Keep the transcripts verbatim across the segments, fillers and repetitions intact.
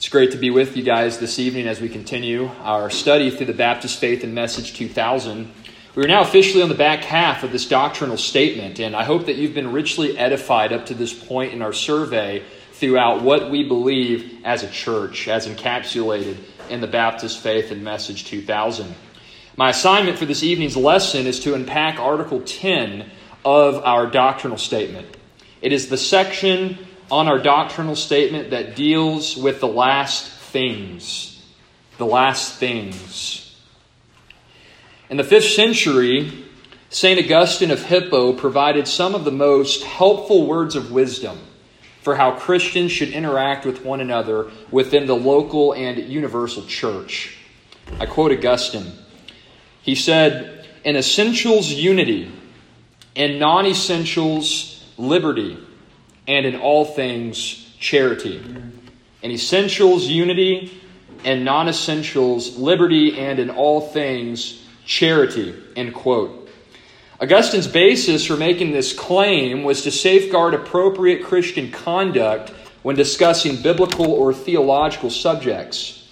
It's great to be with you guys this evening as we continue our study through the Baptist Faith and Message two thousand. We are now officially on the back half of this doctrinal statement, and I hope that you've been richly edified up to this point in our survey throughout what we believe as a church, as encapsulated in the Baptist Faith and Message two thousand. My assignment for this evening's lesson is to unpack Article ten of our doctrinal statement. It is the section on our doctrinal statement that deals with the last things. The last things. In the fifth century, Saint Augustine of Hippo provided some of the most helpful words of wisdom for how Christians should interact with one another within the local and universal church. I quote Augustine. He said, "In essentials, unity. In non-essentials, liberty. And in all things, charity." In essentials, unity. In non-essentials, liberty. And in all things, charity. End quote. Augustine's basis for making this claim was to safeguard appropriate Christian conduct when discussing biblical or theological subjects.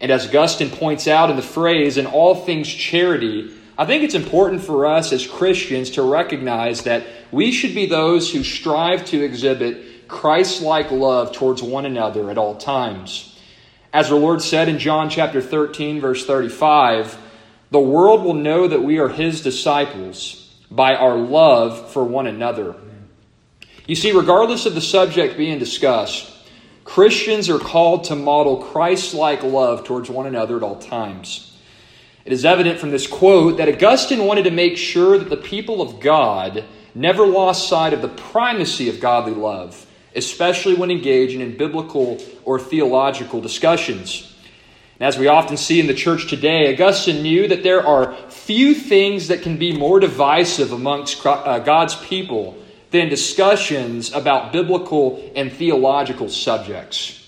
And as Augustine points out in the phrase, "in all things charity," I think it's important for us as Christians to recognize that we should be those who strive to exhibit Christ-like love towards one another at all times. As our Lord said in John chapter thirteen, verse thirty-five, "The world will know that we are His disciples by our love for one another." You see, regardless of the subject being discussed, Christians are called to model Christ-like love towards one another at all times. It is evident from this quote that Augustine wanted to make sure that the people of God never lost sight of the primacy of godly love, especially when engaging in biblical or theological discussions. And as we often see in the church today, Augustine knew that there are few things that can be more divisive amongst God's people than discussions about biblical and theological subjects.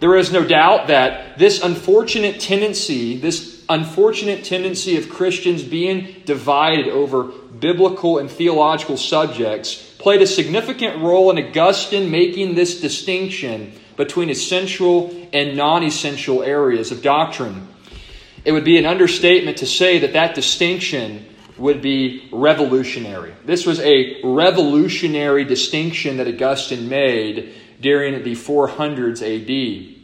There is no doubt that this unfortunate tendency, this unfortunate tendency of Christians being divided over biblical and theological subjects played a significant role in Augustine making this distinction between essential and non-essential areas of doctrine. It would be an understatement to say that that distinction would be revolutionary. This was a revolutionary distinction that Augustine made during the four hundreds A D.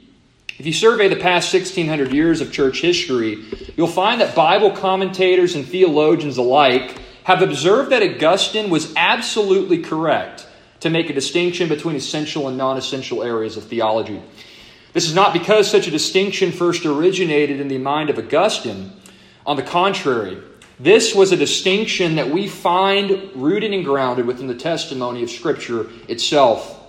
If you survey the past sixteen hundred years of church history, you'll find that Bible commentators and theologians alike have observed that Augustine was absolutely correct to make a distinction between essential and non-essential areas of theology. This is not because such a distinction first originated in the mind of Augustine. On the contrary, this was a distinction that we find rooted and grounded within the testimony of Scripture itself.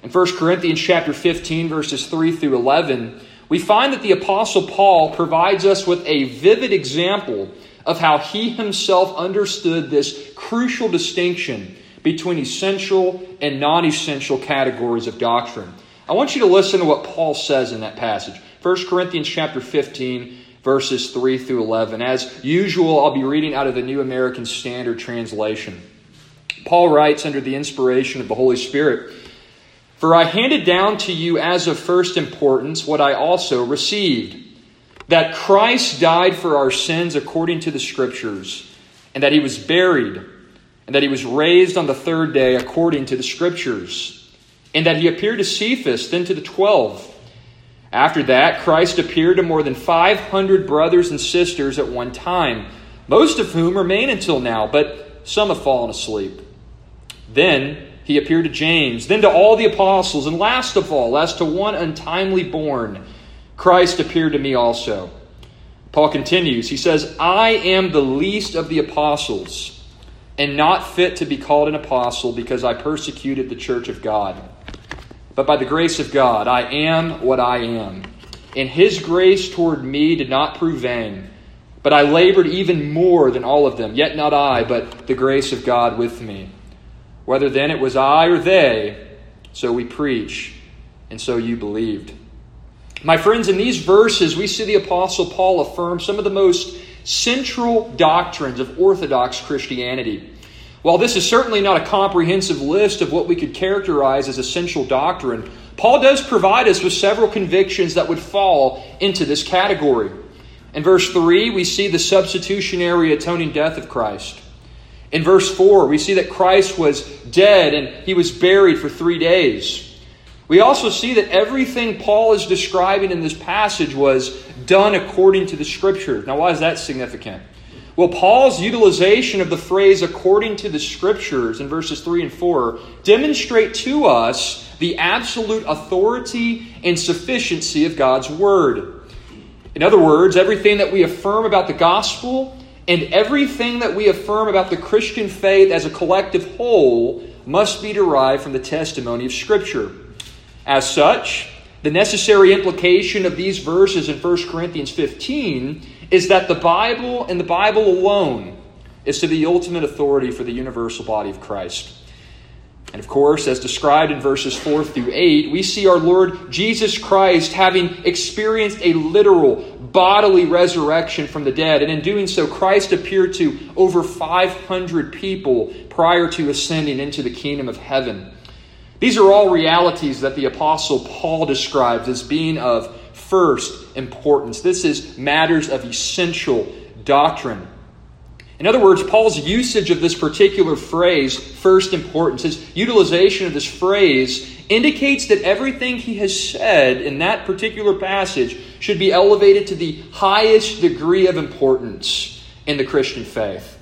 In First Corinthians chapter fifteen, verses three through eleven, we find that the Apostle Paul provides us with a vivid example of how he himself understood this crucial distinction between essential and non-essential categories of doctrine. I want you to listen to what Paul says in that passage. First Corinthians chapter fifteen, verses three through eleven. As usual, I'll be reading out of the New American Standard translation. Paul writes under the inspiration of the Holy Spirit, "For I handed down to you as of first importance what I also received, that Christ died for our sins according to the Scriptures, and that He was buried, and that He was raised on the third day according to the Scriptures, and that He appeared to Cephas, then to the twelve. After that, Christ appeared to more than five hundred brothers and sisters at one time, most of whom remain until now, but some have fallen asleep. Then He appeared to James, then to all the apostles, and last of all, as to one untimely born, Christ appeared to me also." Paul continues, he says, "I am the least of the apostles, and not fit to be called an apostle because I persecuted the church of God. But by the grace of God, I am what I am. And His grace toward me did not prove vain, but I labored even more than all of them. Yet not I, but the grace of God with me. Whether then it was I or they, so we preach, and so you believed." My friends, in these verses, we see the Apostle Paul affirm some of the most central doctrines of Orthodox Christianity. While this is certainly not a comprehensive list of what we could characterize as essential doctrine, Paul does provide us with several convictions that would fall into this category. In verse three, we see the substitutionary atoning death of Christ. In verse four, we see that Christ was dead and he was buried for three days. We also see that everything Paul is describing in this passage was done according to the Scripture. Now, why is that significant? Well, Paul's utilization of the phrase according to the Scriptures in verses three and four demonstrate to us the absolute authority and sufficiency of God's Word. In other words, everything that we affirm about the gospel and everything that we affirm about the Christian faith as a collective whole must be derived from the testimony of Scripture. As such, the necessary implication of these verses in First Corinthians fifteen is that the Bible and the Bible alone is to be the ultimate authority for the universal body of Christ. And of course, as described in verses four through eight, we see our Lord Jesus Christ having experienced a literal bodily resurrection from the dead. And in doing so, Christ appeared to over five hundred people prior to ascending into the kingdom of heaven. These are all realities that the Apostle Paul describes as being of first importance. This is matters of essential doctrine. In other words, Paul's usage of this particular phrase, first importance, his utilization of this phrase indicates that everything he has said in that particular passage should be elevated to the highest degree of importance in the Christian faith.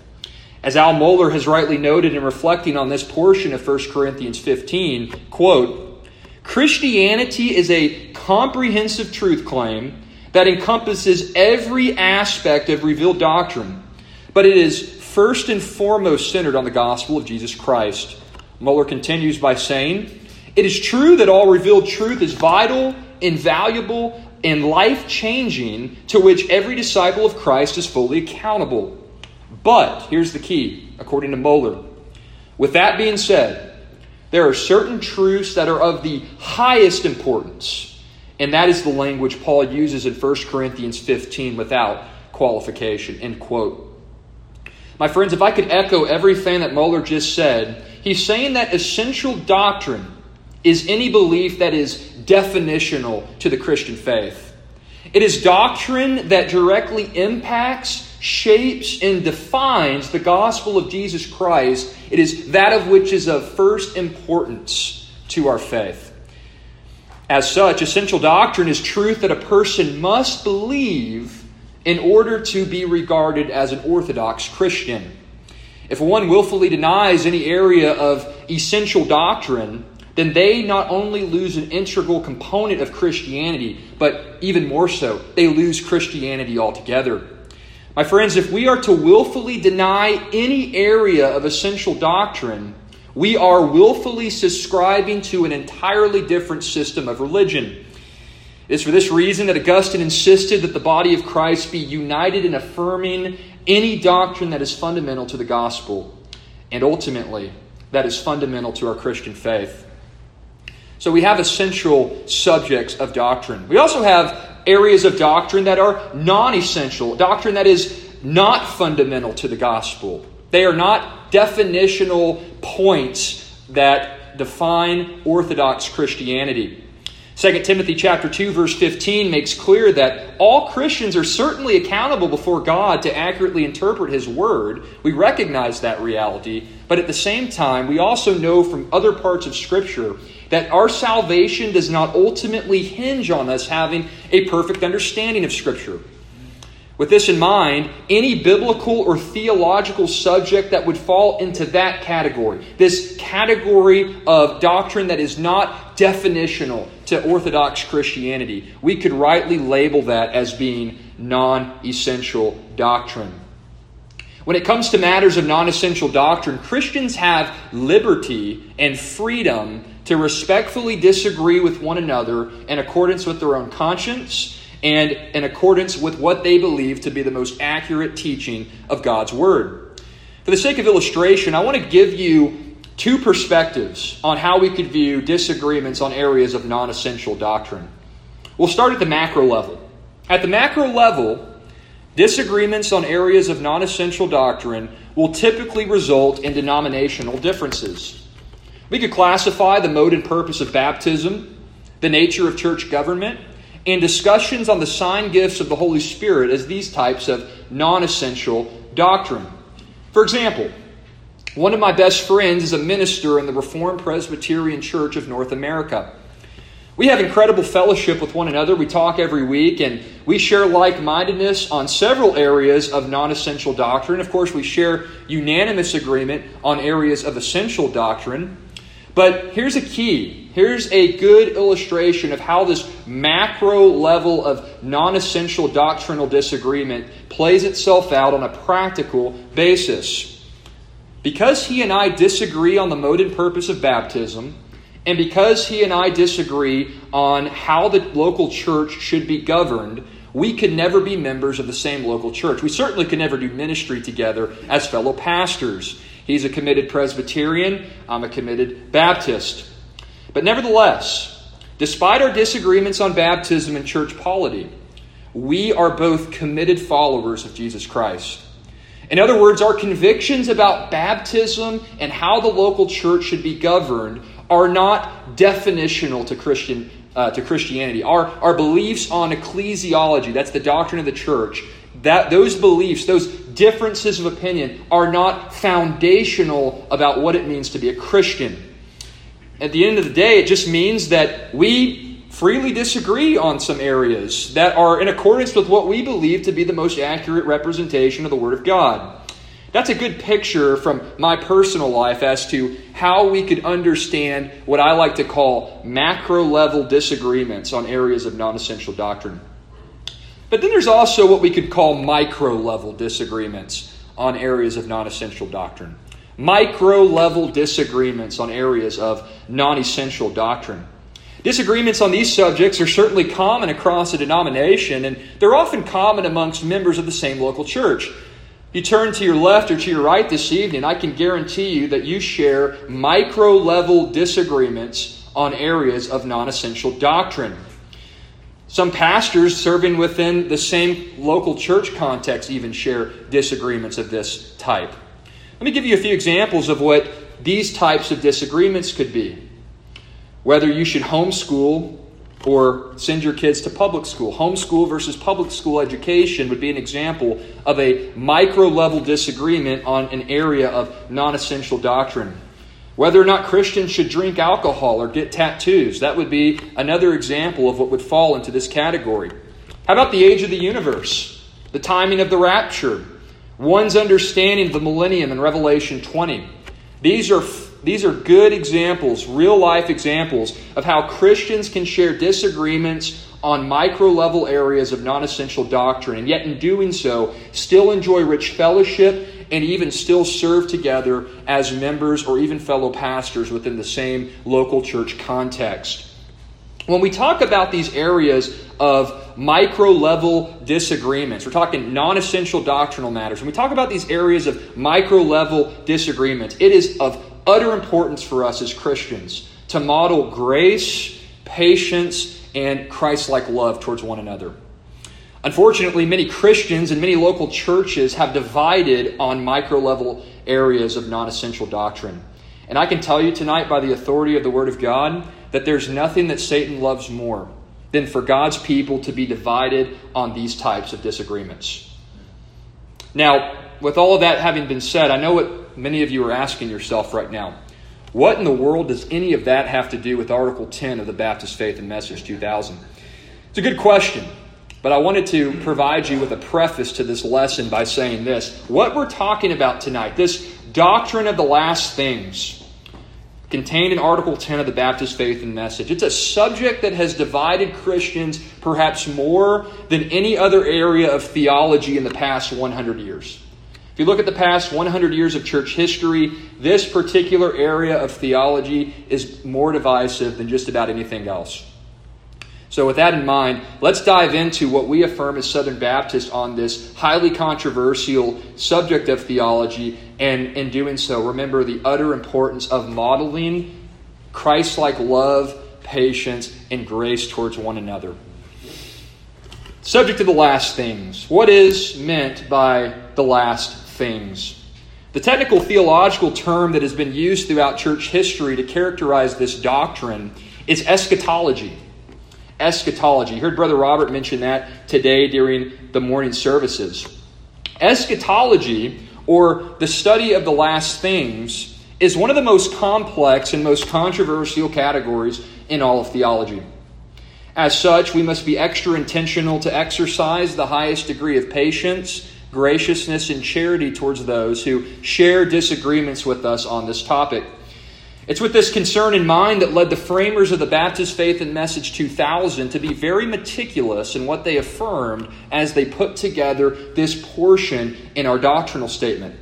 As Al Mohler has rightly noted in reflecting on this portion of First Corinthians fifteen, quote, "Christianity is a comprehensive truth claim that encompasses every aspect of revealed doctrine. But it is first and foremost centered on the gospel of Jesus Christ." Mohler continues by saying, "It is true that all revealed truth is vital, invaluable, and life-changing, to which every disciple of Christ is fully accountable. But," here's the key, according to Mohler, "with that being said, there are certain truths that are of the highest importance." And that is the language Paul uses in First Corinthians fifteen without qualification, end quote. My friends, if I could echo everything that Mohler just said, he's saying that essential doctrine is any belief that is definitional to the Christian faith. It is doctrine that directly impacts, shapes, and defines the gospel of Jesus Christ. It is that of which is of first importance to our faith. As such, essential doctrine is truth that a person must believe in order to be regarded as an Orthodox Christian. If one willfully denies any area of essential doctrine, then they not only lose an integral component of Christianity, but even more so, they lose Christianity altogether. My friends, if we are to willfully deny any area of essential doctrine, we are willfully subscribing to an entirely different system of religion. It is for this reason that Augustine insisted that the body of Christ be united in affirming any doctrine that is fundamental to the gospel, and ultimately, that is fundamental to our Christian faith. So we have essential subjects of doctrine. We also have areas of doctrine that are non-essential, doctrine that is not fundamental to the gospel. They are not definitional points that define Orthodox Christianity. Second Timothy chapter two, verse fifteen makes clear that all Christians are certainly accountable before God to accurately interpret His Word. We recognize that reality, but at the same time, we also know from other parts of Scripture that our salvation does not ultimately hinge on us having a perfect understanding of Scripture. With this in mind, any biblical or theological subject that would fall into that category, this category of doctrine that is not definitional to Orthodox Christianity, we could rightly label that as being non-essential doctrine. When it comes to matters of non-essential doctrine, Christians have liberty and freedom to respectfully disagree with one another in accordance with their own conscience and in accordance with what they believe to be the most accurate teaching of God's Word. For the sake of illustration, I want to give you two perspectives on how we could view disagreements on areas of non-essential doctrine. We'll start at the macro level. At the macro level, disagreements on areas of non-essential doctrine will typically result in denominational differences. We could classify the mode and purpose of baptism, the nature of church government, and discussions on the sign gifts of the Holy Spirit as these types of non-essential doctrine. For example, one of my best friends is a minister in the Reformed Presbyterian Church of North America. We have incredible fellowship with one another. We talk every week, and we share like-mindedness on several areas of non-essential doctrine. Of course, we share unanimous agreement on areas of essential doctrine. But here's a key. Here's a good illustration of how this macro level of non-essential doctrinal disagreement plays itself out on a practical basis. Because he and I disagree on the mode and purpose of baptism, and because he and I disagree on how the local church should be governed, we could never be members of the same local church. We certainly could never do ministry together as fellow pastors. He's a committed Presbyterian. I'm a committed Baptist. But nevertheless, despite our disagreements on baptism and church polity, we are both committed followers of Jesus Christ. In other words, our convictions about baptism and how the local church should be governed are not definitional to Christian uh, to Christianity. Our, our beliefs on ecclesiology, that's the doctrine of the church, that those beliefs, those differences of opinion are not foundational about what it means to be a Christian. At the end of the day, it just means that we freely disagree on some areas that are in accordance with what we believe to be the most accurate representation of the Word of God. That's a good picture from my personal life as to how we could understand what I like to call macro-level disagreements on areas of non-essential doctrine. But then there's also what we could call micro-level disagreements on areas of non-essential doctrine. Micro-level disagreements on areas of non-essential doctrine. Disagreements on these subjects are certainly common across a denomination, and they're often common amongst members of the same local church. You turn to your left or to your right this evening, I can guarantee you that you share micro-level disagreements on areas of non-essential doctrine. Some pastors serving within the same local church context even share disagreements of this type. Let me give you a few examples of what these types of disagreements could be. Whether you should homeschool or send your kids to public school. Homeschool versus public school education would be an example of a micro-level disagreement on an area of non-essential doctrine. Whether or not Christians should drink alcohol or get tattoos, that would be another example of what would fall into this category. How about the age of the universe? The timing of the rapture? One's understanding of the millennium in Revelation twenty? These are These are good examples, real-life examples of how Christians can share disagreements on micro-level areas of non-essential doctrine, and yet in doing so, still enjoy rich fellowship and even still serve together as members or even fellow pastors within the same local church context. When we talk about these areas of micro-level disagreements, we're talking non-essential doctrinal matters. When we talk about these areas of micro-level disagreements, it is of utter importance for us as Christians to model grace, patience, and Christ-like love towards one another. Unfortunately, many Christians and many local churches have divided on micro-level areas of non-essential doctrine. And I can tell you tonight by the authority of the Word of God that there's nothing that Satan loves more than for God's people to be divided on these types of disagreements. Now, with all of that having been said, I know what many of you are asking yourself right now, what in the world does any of that have to do with Article ten of the Baptist Faith and Message two thousand? It's a good question, but I wanted to provide you with a preface to this lesson by saying this. What we're talking about tonight, this doctrine of the last things, contained in Article ten of the Baptist Faith and Message, it's a subject that has divided Christians perhaps more than any other area of theology in the past one hundred years. If you look at the past one hundred years of church history, this particular area of theology is more divisive than just about anything else. So with that in mind, let's dive into what we affirm as Southern Baptists on this highly controversial subject of theology, and in doing so, remember the utter importance of modeling Christ-like love, patience, and grace towards one another. Subject of the last things. What is meant by the last things? The technical theological term that has been used throughout church history to characterize this doctrine is eschatology. Eschatology. You heard Brother Robert mention that today during the morning services. Eschatology, or the study of the last things, is one of the most complex and most controversial categories in all of theology. As such, we must be extra intentional to exercise the highest degree of patience, graciousness, and charity towards those who share disagreements with us on this topic. It's with this concern in mind that led the framers of the Baptist Faith and Message two thousand to be very meticulous in what they affirmed as they put together this portion in our doctrinal statement.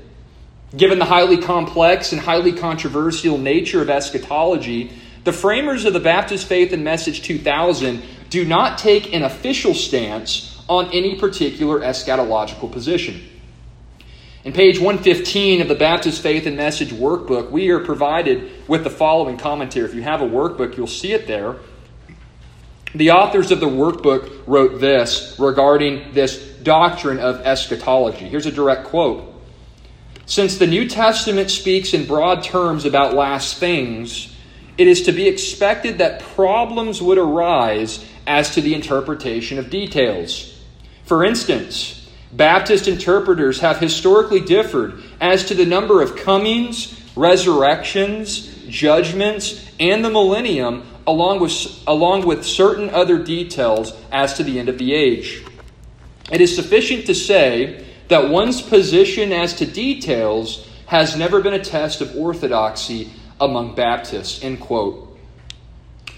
Given the highly complex and highly controversial nature of eschatology, the framers of the Baptist Faith and Message two thousand do not take an official stance on any particular eschatological position. In page one fifteen of the Baptist Faith and Message workbook, we are provided with the following commentary. If you have a workbook, you'll see it there. The authors of the workbook wrote this regarding this doctrine of eschatology. Here's a direct quote. "Since the New Testament speaks in broad terms about last things, it is to be expected that problems would arise as to the interpretation of details. For instance, Baptist interpreters have historically differed as to the number of comings, resurrections, judgments, and the millennium, along with, along with certain other details as to the end of the age. It is sufficient to say that one's position as to details has never been a test of orthodoxy among Baptists," end quote.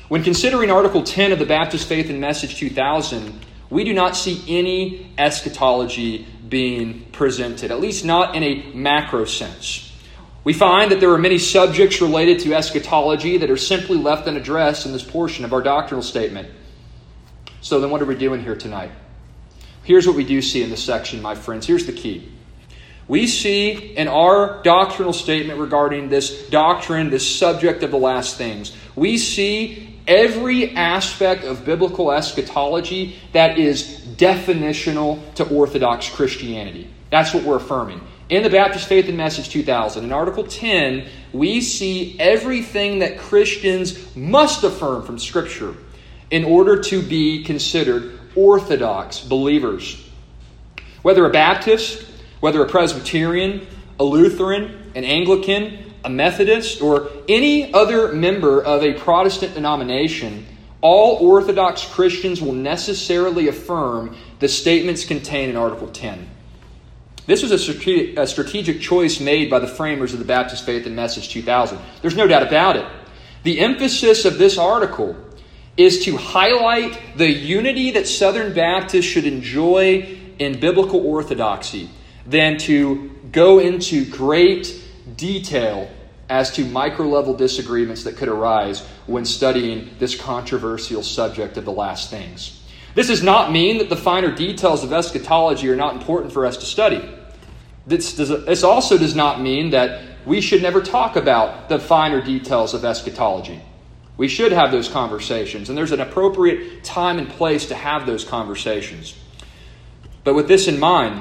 When considering Article ten of the Baptist Faith and Message two thousand, we do not see any eschatology being presented, at least not in a macro sense. We find that there are many subjects related to eschatology that are simply left unaddressed in this portion of our doctrinal statement. So then what are we doing here tonight? Here's what we do see in this section, my friends. Here's the key. We see in our doctrinal statement regarding this doctrine, this subject of the last things, we see every aspect of biblical eschatology that is definitional to Orthodox Christianity. That's what we're affirming. In the Baptist Faith and Message two thousand, in Article ten, we see everything that Christians must affirm from Scripture in order to be considered Orthodox believers. Whether a Baptist, whether a Presbyterian, a Lutheran, an Anglican, a Methodist, or any other member of a Protestant denomination, all Orthodox Christians will necessarily affirm the statements contained in Article ten. This was a strategic choice made by the framers of the Baptist Faith and Message two thousand. There's no doubt about it. The emphasis of this article is to highlight the unity that Southern Baptists should enjoy in biblical orthodoxy than to go into great detail as to micro-level disagreements that could arise when studying this controversial subject of the last things. This does not mean that the finer details of eschatology are not important for us to study. This, does, this also does not mean that we should never talk about the finer details of eschatology. We should have those conversations, and there's an appropriate time and place to have those conversations. But with this in mind,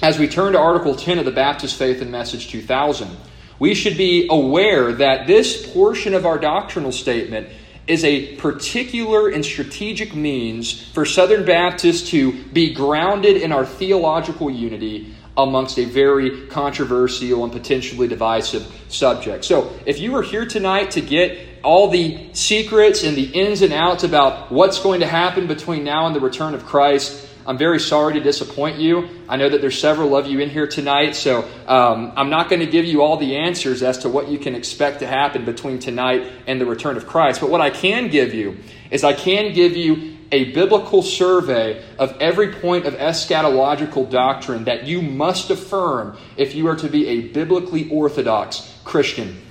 as we turn to Article ten of the Baptist Faith and Message two thousand, we should be aware that this portion of our doctrinal statement is a particular and strategic means for Southern Baptists to be grounded in our theological unity amongst a very controversial and potentially divisive subject. So if you are here tonight to get all the secrets and the ins and outs about what's going to happen between now and the return of Christ, I'm very sorry to disappoint you. I know that there's several of you in here tonight, so um, I'm not going to give you all the answers as to what you can expect to happen between tonight and the return of Christ. But what I can give you is I can give you a biblical survey of every point of eschatological doctrine that you must affirm if you are to be a biblically orthodox Christian.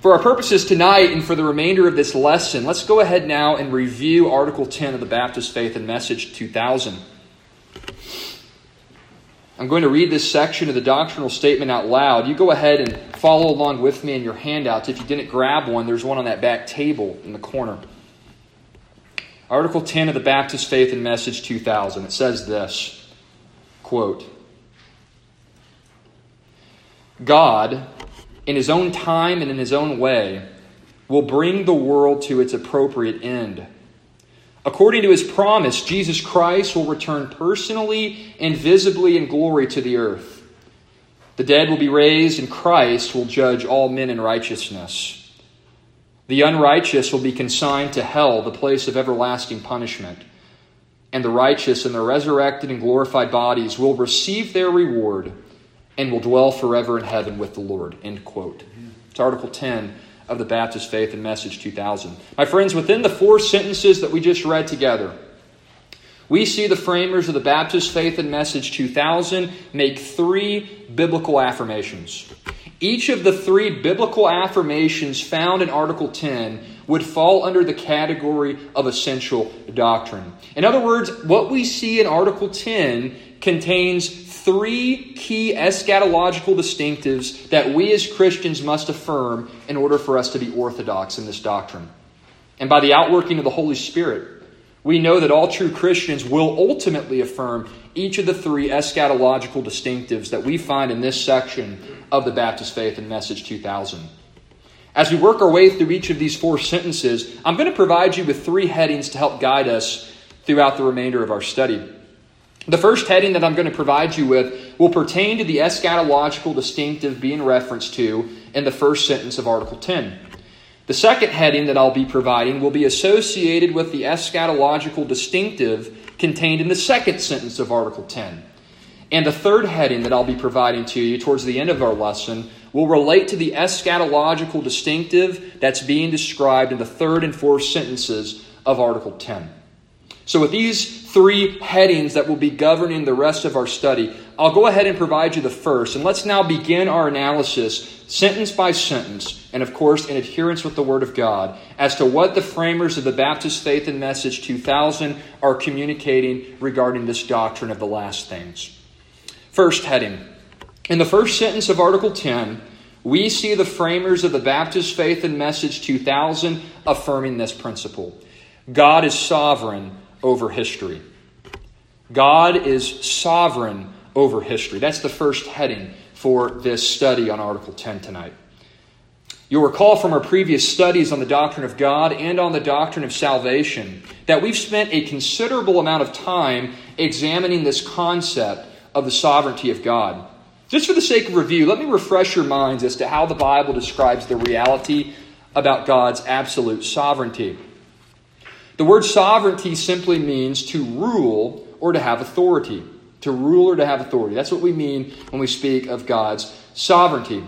For our purposes tonight and for the remainder of this lesson, let's go ahead now and review Article ten of the Baptist Faith and Message two thousand. I'm going to read this section of the doctrinal statement out loud. You go ahead and follow along with me in your handouts. If you didn't grab one, there's one on that back table in the corner. Article ten of the Baptist Faith and Message two thousand. It says this, quote, "God, in his own time and in his own way, will bring the world to its appropriate end. According to his promise, Jesus Christ will return personally and visibly in glory to the earth. The dead will be raised, and Christ will judge all men in righteousness. The unrighteous will be consigned to hell, the place of everlasting punishment. And the righteous in their resurrected and glorified bodies will receive their reward and will dwell forever in heaven with the Lord. End quote. It's Article ten of the Baptist Faith and Message two thousand. My friends, within the four sentences that we just read together, we see the framers of the Baptist Faith and Message two thousand make three biblical affirmations. Each of the three biblical affirmations found in Article ten would fall under the category of essential doctrine. In other words, what we see in Article ten contains three key eschatological distinctives that we as Christians must affirm in order for us to be orthodox in this doctrine. And by the outworking of the Holy Spirit, we know that all true Christians will ultimately affirm each of the three eschatological distinctives that we find in this section of the Baptist Faith and Message two thousand. As we work our way through each of these four sentences, I'm going to provide you with three headings to help guide us throughout the remainder of our study. The first heading that I'm going to provide you with will pertain to the eschatological distinctive being referenced to in the first sentence of Article ten. The second heading that I'll be providing will be associated with the eschatological distinctive contained in the second sentence of Article ten. And the third heading that I'll be providing to you towards the end of our lesson will relate to the eschatological distinctive that's being described in the third and fourth sentences of Article ten. So with these three headings that will be governing the rest of our study, I'll go ahead and provide you the first. And let's now begin our analysis sentence by sentence, and of course in adherence with the Word of God, as to what the framers of the Baptist Faith and Message two thousand are communicating regarding this doctrine of the last things. First heading. In the first sentence of Article ten, we see the framers of the Baptist Faith and Message two thousand affirming this principle. God is sovereign over history. God is sovereign over history. That's the first heading for this study on Article ten tonight. You'll recall from our previous studies on the doctrine of God and on the doctrine of salvation that we've spent a considerable amount of time examining this concept of the sovereignty of God. Just for the sake of review, let me refresh your minds as to how the Bible describes the reality about God's absolute sovereignty. The word sovereignty simply means to rule or to have authority. To rule or to have authority. That's what we mean when we speak of God's sovereignty.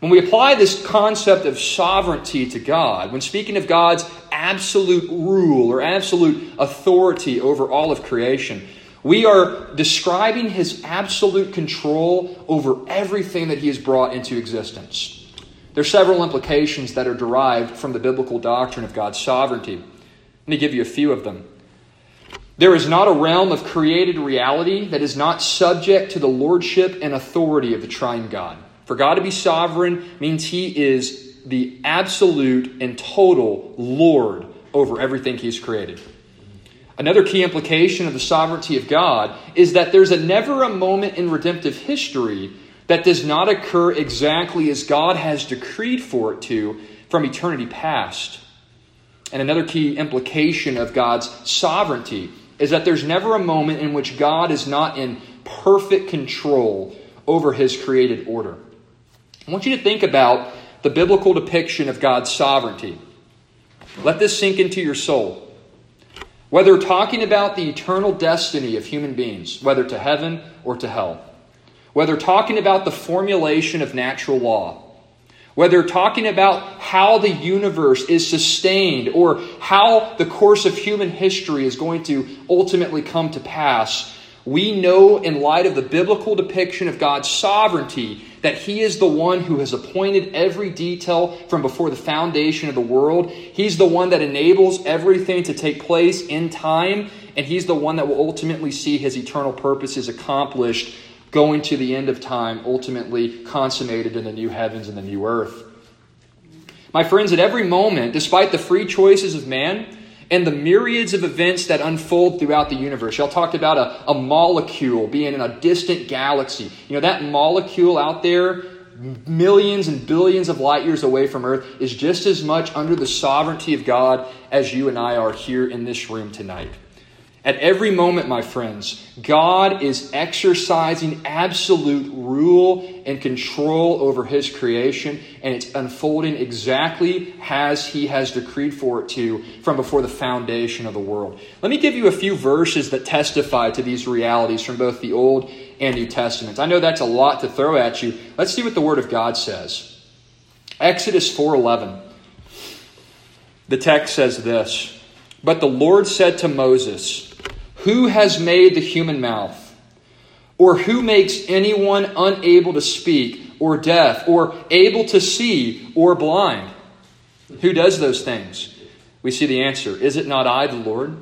When we apply this concept of sovereignty to God, when speaking of God's absolute rule or absolute authority over all of creation, we are describing his absolute control over everything that he has brought into existence. There are several implications that are derived from the biblical doctrine of God's sovereignty. Let me give you a few of them. There is not a realm of created reality that is not subject to the lordship and authority of the Triune God. For God to be sovereign means he is the absolute and total Lord over everything he's created. Another key implication of the sovereignty of God is that there's a never a moment in redemptive history that does not occur exactly as God has decreed for it to from eternity past. And another key implication of God's sovereignty is that there's never a moment in which God is not in perfect control over his created order. I want you to think about the biblical depiction of God's sovereignty. Let this sink into your soul. Whether talking about the eternal destiny of human beings, whether to heaven or to hell, whether talking about the formulation of natural law, whether talking about how the universe is sustained or how the course of human history is going to ultimately come to pass, we know in light of the biblical depiction of God's sovereignty that he is the one who has appointed every detail from before the foundation of the world. He's the one that enables everything to take place in time, and he's the one that will ultimately see his eternal purposes accomplished, going to the end of time, ultimately consummated in the new heavens and the new earth. My friends, at every moment, despite the free choices of man and the myriads of events that unfold throughout the universe, y'all talked about a, a molecule being in a distant galaxy. You know, that molecule out there millions and billions of light years away from Earth is just as much under the sovereignty of God as you and I are here in this room tonight. At every moment, my friends, God is exercising absolute rule and control over His creation, and it's unfolding exactly as He has decreed for it to from before the foundation of the world. Let me give you a few verses that testify to these realities from both the Old and New Testaments. I know that's a lot to throw at you. Let's see what the Word of God says. Exodus four eleven. The text says this, "But the Lord said to Moses, who has made the human mouth? Or who makes anyone unable to speak, or deaf, or able to see, or blind? Who does those things?" We see the answer. Is it not I, the Lord?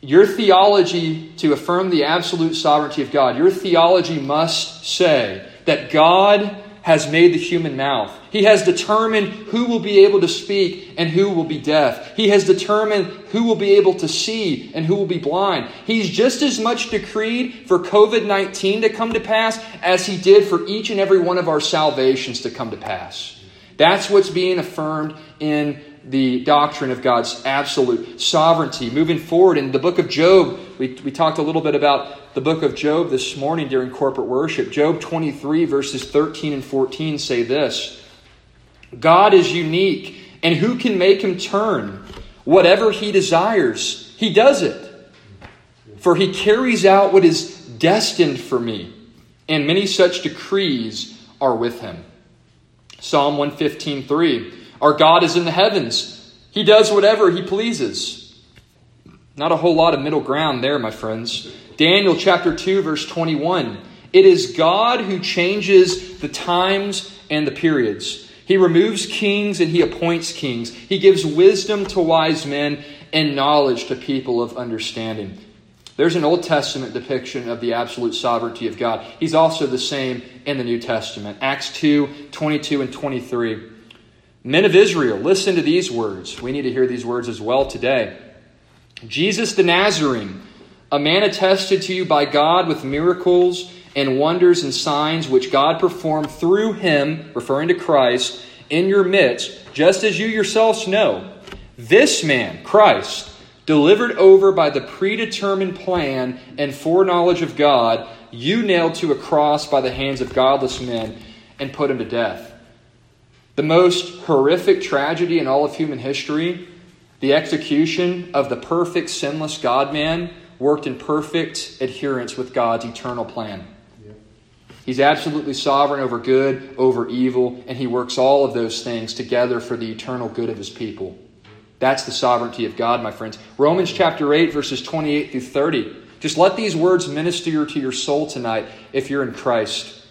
Your theology, to affirm the absolute sovereignty of God, your theology must say that God has made the human mouth. He has determined who will be able to speak and who will be deaf. He has determined who will be able to see and who will be blind. He's just as much decreed for covid nineteen to come to pass as He did for each and every one of our salvations to come to pass. That's what's being affirmed in the doctrine of God's absolute sovereignty. Moving forward in the book of Job, we, we talked a little bit about the book of Job this morning during corporate worship. Job twenty-three verses thirteen and fourteen say this, "God is unique, and who can make Him turn? Whatever He desires, He does it. For He carries out what is destined for me, and many such decrees are with Him." Psalm one fifteen three, "Our God is in the heavens. He does whatever He pleases." Not a whole lot of middle ground there, my friends. Daniel chapter two, verse twenty-one. "It is God who changes the times and the periods. He removes kings and He appoints kings. He gives wisdom to wise men and knowledge to people of understanding." There's an Old Testament depiction of the absolute sovereignty of God. He's also the same in the New Testament. Acts two, twenty-two and twenty-three. "Men of Israel, listen to these words." We need to hear these words as well today. "Jesus the Nazarene, a man attested to you by God with miracles and wonders and signs which God performed through Him," referring to Christ, "in your midst, just as you yourselves know. This man, Christ, delivered over by the predetermined plan and foreknowledge of God, you nailed to a cross by the hands of godless men and put Him to death." The most horrific tragedy in all of human history, the execution of the perfect, sinless God-man, worked in perfect adherence with God's eternal plan. Yeah. He's absolutely sovereign over good, over evil, and He works all of those things together for the eternal good of His people. That's the sovereignty of God, my friends. Romans chapter eight, verses twenty-eight through thirty. Just let these words minister to your soul tonight if you're in Christ.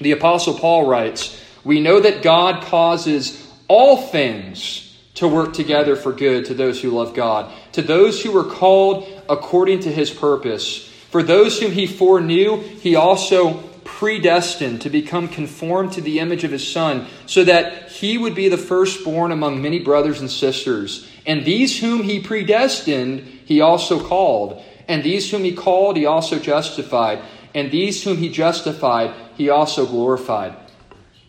The Apostle Paul writes, "We know that God causes all things to work together for good to those who love God, to those who are called according to His purpose. For those whom He foreknew, He also predestined to become conformed to the image of His Son, so that He would be the firstborn among many brothers and sisters. And these whom He predestined, He also called. And these whom He called, He also justified. And these whom He justified, He also glorified."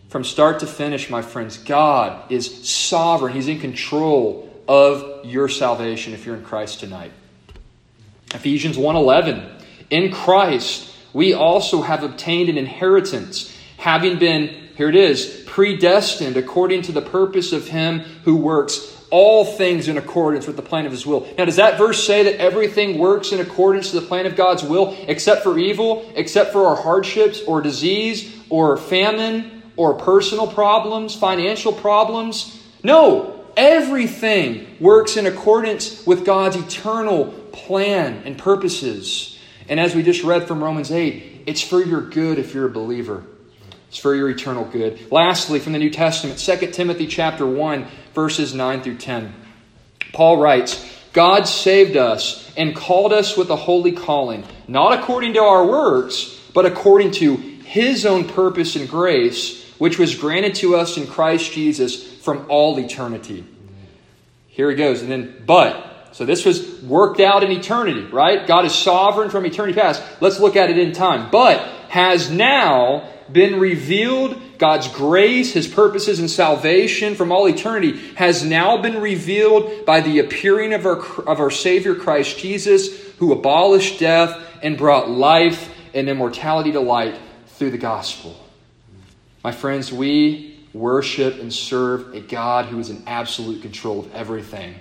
From start to finish, my friends, God is sovereign. He's in control of your salvation if you're in Christ tonight. Ephesians one eleven, "In Christ, we also have obtained an inheritance, having been," here it is, "predestined according to the purpose of Him who works all things in accordance with the plan of His will." Now, does that verse say that everything works in accordance to the plan of God's will, except for evil, except for our hardships or disease or famine, or personal problems, financial problems? No, everything works in accordance with God's eternal plan and purposes. And as we just read from Romans eight, it's for your good if you're a believer. It's for your eternal good. Lastly, from the New Testament, Second Timothy chapter one, verses nine through ten. Paul writes, "God saved us and called us with a holy calling, not according to our works, but according to His own purpose and grace, which was granted to us in Christ Jesus from all eternity." Here he goes. And then, but. So this was worked out in eternity, right? God is sovereign from eternity past. Let's look at it in time. "But has now been revealed. God's grace, His purposes and salvation from all eternity has now been revealed by the appearing of our, of our Savior Christ Jesus, who abolished death and brought life and immortality to light through the gospel. My friends, we worship and serve a God who is in absolute control of everything.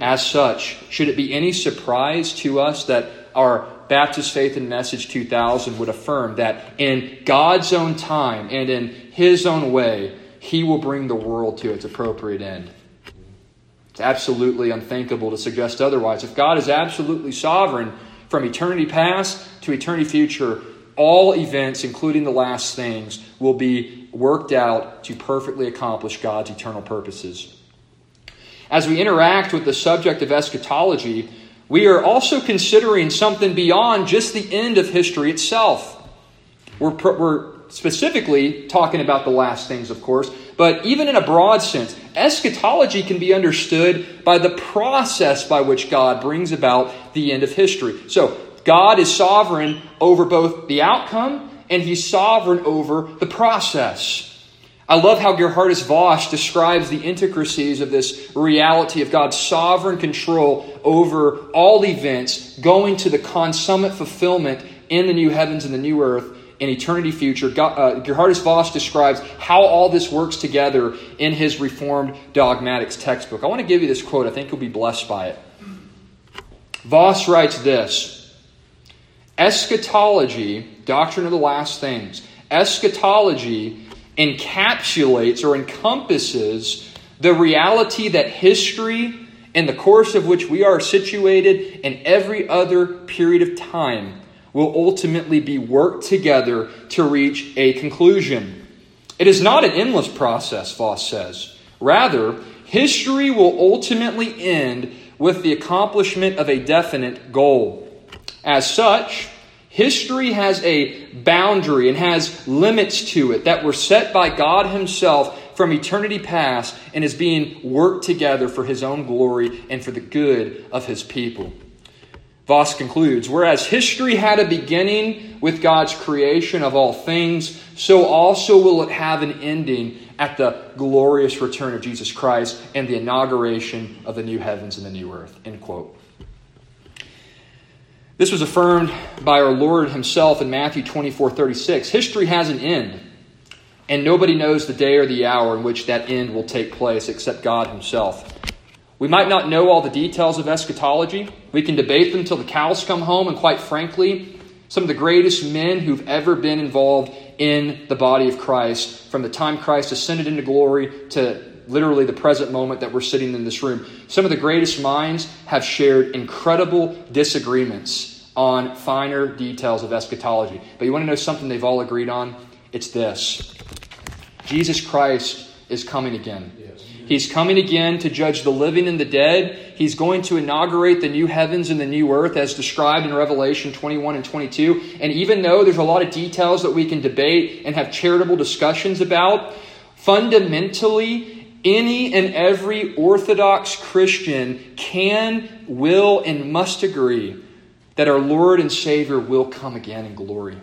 As such, should it be any surprise to us that our Baptist Faith and Message two thousand would affirm that in God's own time and in His own way, He will bring the world to its appropriate end? It's absolutely unthinkable to suggest otherwise. If God is absolutely sovereign from eternity past to eternity future, all events, including the last things, will be worked out to perfectly accomplish God's eternal purposes. As we interact with the subject of eschatology, we are also considering something beyond just the end of history itself. We're, we're specifically talking about the last things, of course, but even in a broad sense, eschatology can be understood by the process by which God brings about the end of history. So God is sovereign over both the outcome and He's sovereign over the process. I love how Geerhardus Vos describes the intricacies of this reality of God's sovereign control over all events going to the consummate fulfillment in the new heavens and the new earth in eternity future. God, uh, Geerhardus Vos describes how all this works together in his Reformed Dogmatics textbook. I want to give you this quote. I think you'll be blessed by it. Vos writes this: Eschatology, doctrine of the last things, eschatology encapsulates or encompasses the reality that history, in the course of which we are situated, and every other period of time will ultimately be worked together to reach a conclusion. It is not an endless process, Vos says. Rather, history will ultimately end with the accomplishment of a definite goal. As such, history has a boundary and has limits to it that were set by God Himself from eternity past and is being worked together for His own glory and for the good of His people. Vos concludes, whereas history had a beginning with God's creation of all things, so also will it have an ending at the glorious return of Jesus Christ and the inauguration of the new heavens and the new earth. End quote. This was affirmed by our Lord Himself in Matthew twenty-four thirty-six. History has an end, and nobody knows the day or the hour in which that end will take place except God Himself. We might not know all the details of eschatology. We can debate them till the cows come home, and quite frankly, some of the greatest men who've ever been involved in the body of Christ, from the time Christ ascended into glory to literally the present moment that we're sitting in this room. Some of the greatest minds have shared incredible disagreements on finer details of eschatology. But you want to know something they've all agreed on? It's this: Jesus Christ is coming again. Yes. He's coming again to judge the living and the dead. He's going to inaugurate the new heavens and the new earth as described in Revelation twenty-one and twenty-two. And even though there's a lot of details that we can debate and have charitable discussions about, fundamentally, any and every Orthodox Christian can, will, and must agree that our Lord and Savior will come again in glory.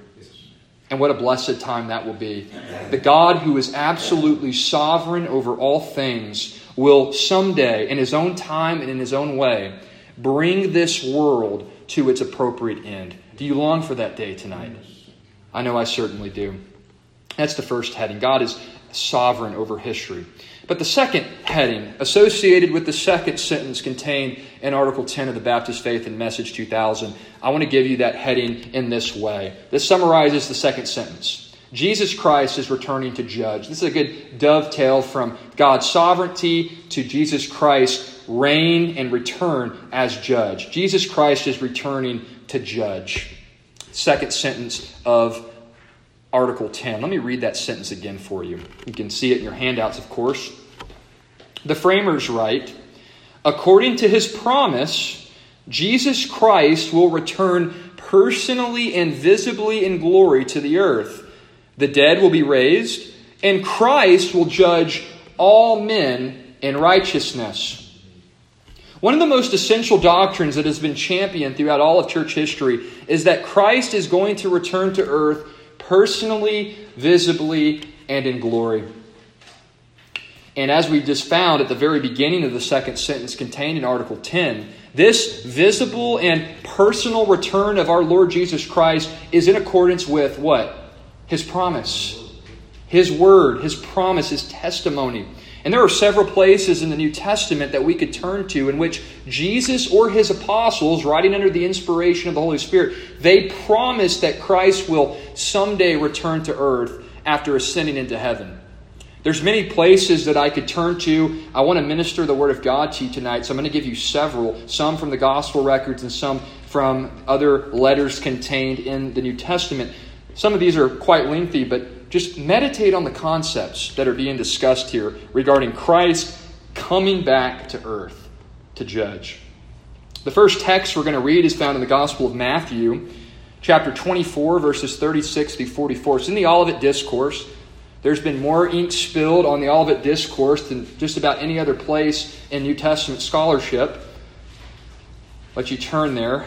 And what a blessed time that will be. The God who is absolutely sovereign over all things will someday, in His own time and in His own way, bring this world to its appropriate end. Do you long for that day tonight? I know I certainly do. That's the first heading. God is sovereign over history. But the second heading, associated with the second sentence contained in Article ten of the Baptist Faith and Message two thousand, I want to give you that heading in this way. This summarizes the second sentence. Jesus Christ is returning to judge. This is a good dovetail from God's sovereignty to Jesus Christ's reign and return as judge. Jesus Christ is returning to judge. Second sentence of Article ten. Let me read that sentence again for you. You can see it in your handouts, of course. The framers write, according to His promise, Jesus Christ will return personally and visibly in glory to the earth. The dead will be raised, and Christ will judge all men in righteousness. One of the most essential doctrines that has been championed throughout all of church history is that Christ is going to return to earth personally, visibly, and in glory. And as we just found at the very beginning of the second sentence contained in Article ten, this visible and personal return of our Lord Jesus Christ is in accordance with what? His promise, His word, His promise, His testimony. And there are several places in the New Testament that we could turn to in which Jesus or His apostles, writing under the inspiration of the Holy Spirit, they promise that Christ will someday return to earth after ascending into heaven. There's many places that I could turn to. I want to minister the Word of God to you tonight, so I'm going to give you several, some from the Gospel records and some from other letters contained in the New Testament. Some of these are quite lengthy, but just meditate on the concepts that are being discussed here regarding Christ coming back to earth to judge. The first text we're going to read is found in the Gospel of Matthew, chapter twenty-four, verses thirty-six through forty-four. It's in the Olivet Discourse. There's been more ink spilled on the Olivet Discourse than just about any other place in New Testament scholarship. Let you turn there.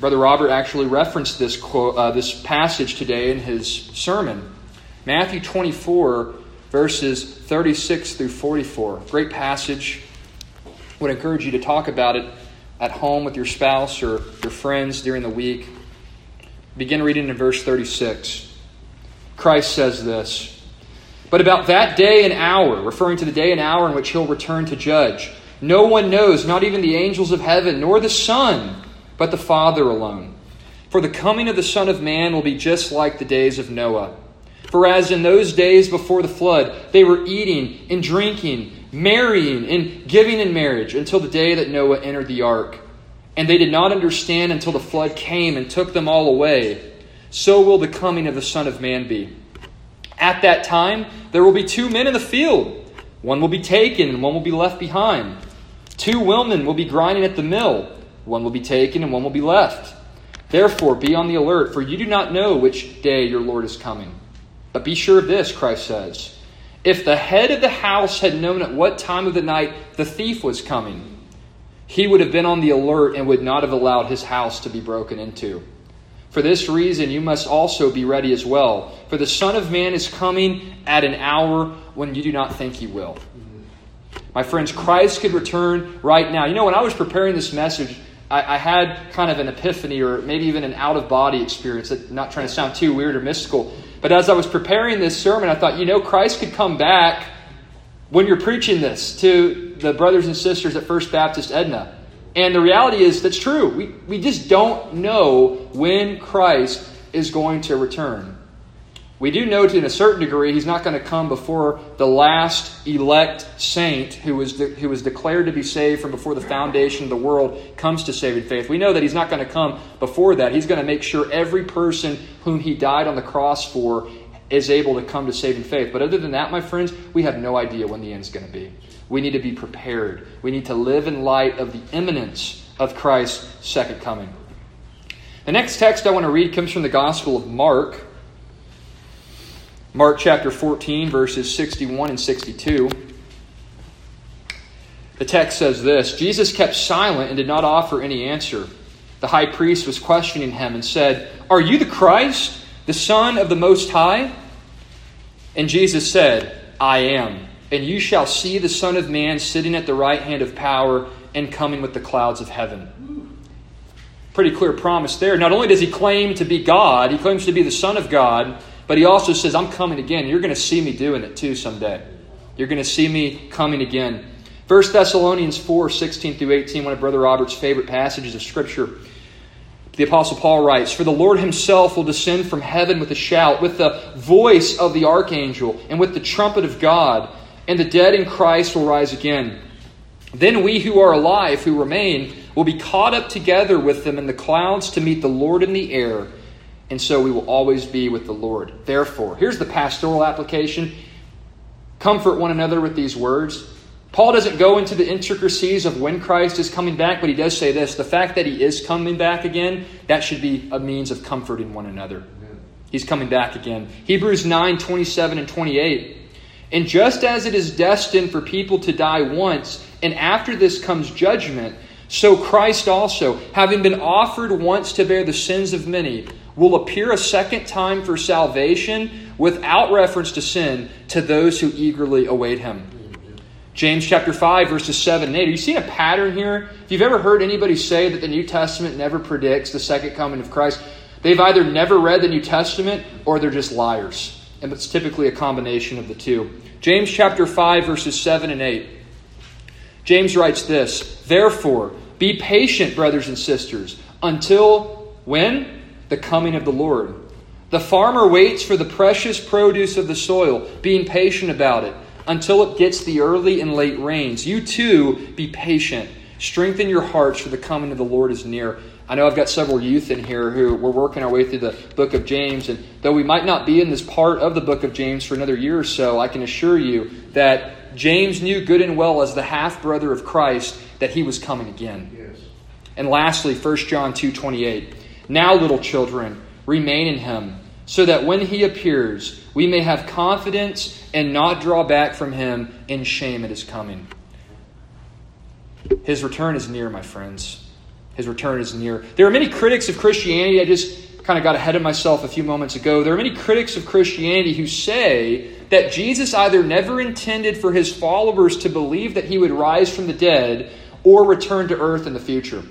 Brother Robert actually referenced this quote, uh, this passage today in his sermon. Matthew twenty-four, verses thirty-six through forty-four. Great passage. Would encourage you to talk about it at home with your spouse or your friends during the week. Begin reading in verse thirty-six. Christ says this, "But about that day and hour," referring to the day and hour in which He'll return to judge, "no one knows, not even the angels of heaven, nor the Son, but the Father alone. For the coming of the Son of Man will be just like the days of Noah. For as in those days before the flood, they were eating and drinking, marrying and giving in marriage until the day that Noah entered the ark. And they did not understand until the flood came and took them all away. So will the coming of the Son of Man be. At that time, there will be two men in the field. One will be taken and one will be left behind. Two women will be grinding at the mill. One will be taken and one will be left. Therefore, be on the alert, for you do not know which day your Lord is coming. But be sure of this," Christ says, "if the head of the house had known at what time of the night the thief was coming, he would have been on the alert and would not have allowed his house to be broken into. For this reason, you must also be ready as well. For the Son of Man is coming at an hour when you do not think He will." My friends, Christ could return right now. You know, when I was preparing this message, I, I had kind of an epiphany or maybe even an out-of-body experience. I'm not trying to sound too weird or mystical. But as I was preparing this sermon, I thought, you know, Christ could come back when you're preaching this to the brothers and sisters at First Baptist Edna. And the reality is that's true. We we just don't know when Christ is going to return. We do know to in a certain degree He's not going to come before the last elect saint who was de- who was declared to be saved from before the foundation of the world comes to saving faith. We know that He's not going to come before that. He's going to make sure every person whom He died on the cross for is able to come to saving faith. But other than that, my friends, we have no idea when the end's going to be. We need to be prepared. We need to live in light of the imminence of Christ's second coming. The next text I want to read comes from the Gospel of Mark. Mark chapter fourteen, verses sixty-one and sixty-two. The text says this, "Jesus kept silent and did not offer any answer. The high priest was questioning Him and said, 'Are you the Christ, the Son of the Most High?' And Jesus said, 'I am. And you shall see the Son of Man sitting at the right hand of power and coming with the clouds of heaven.'" Pretty clear promise there. Not only does He claim to be God, He claims to be the Son of God, but He also says, "I'm coming again. You're going to see Me doing it too someday. You're going to see Me coming again." First Thessalonians four, sixteen through eighteen, one of Brother Robert's favorite passages of Scripture. The Apostle Paul writes, "For the Lord Himself will descend from heaven with a shout, with the voice of the archangel, and with the trumpet of God, and the dead in Christ will rise again. Then we who are alive, who remain, will be caught up together with them in the clouds to meet the Lord in the air. And so we will always be with the Lord. Therefore," here's the pastoral application, "comfort one another with these words." Paul doesn't go into the intricacies of when Christ is coming back, but he does say this, the fact that He is coming back again, that should be a means of comforting one another. He's coming back again. Hebrews nine, twenty-seven and twenty-eight. "And just as it is destined for people to die once, and after this comes judgment, so Christ also, having been offered once to bear the sins of many, will appear a second time for salvation without reference to sin to those who eagerly await him. James chapter five, verses seven and eight. Are you seeing a pattern here? If you've ever heard anybody say that the New Testament never predicts the second coming of Christ, they've either never read the New Testament or they're just liars. And it's typically a combination of the two. James chapter five, verses seven and eight. James writes this, "Therefore, be patient, brothers and sisters, until when? The coming of the Lord. The farmer waits for the precious produce of the soil, being patient about it, until it gets the early and late rains. You too, be patient. Strengthen your hearts, for the coming of the Lord is near." I know I've got several youth in here who we're working our way through the book of James, and though we might not be in this part of the book of James for another year or so, I can assure you that James knew good and well, as the half-brother of Christ, that he was coming again. Yes. And lastly, First John two twenty-eight. "Now, little children, remain in him, so that when he appears, we may have confidence and not draw back from him in shame at his coming." His return is near, my friends. His return is near. There are many critics of Christianity. I just kind of got ahead of myself a few moments ago. There are many critics of Christianity who say that Jesus either never intended for his followers to believe that he would rise from the dead or return to earth in the future.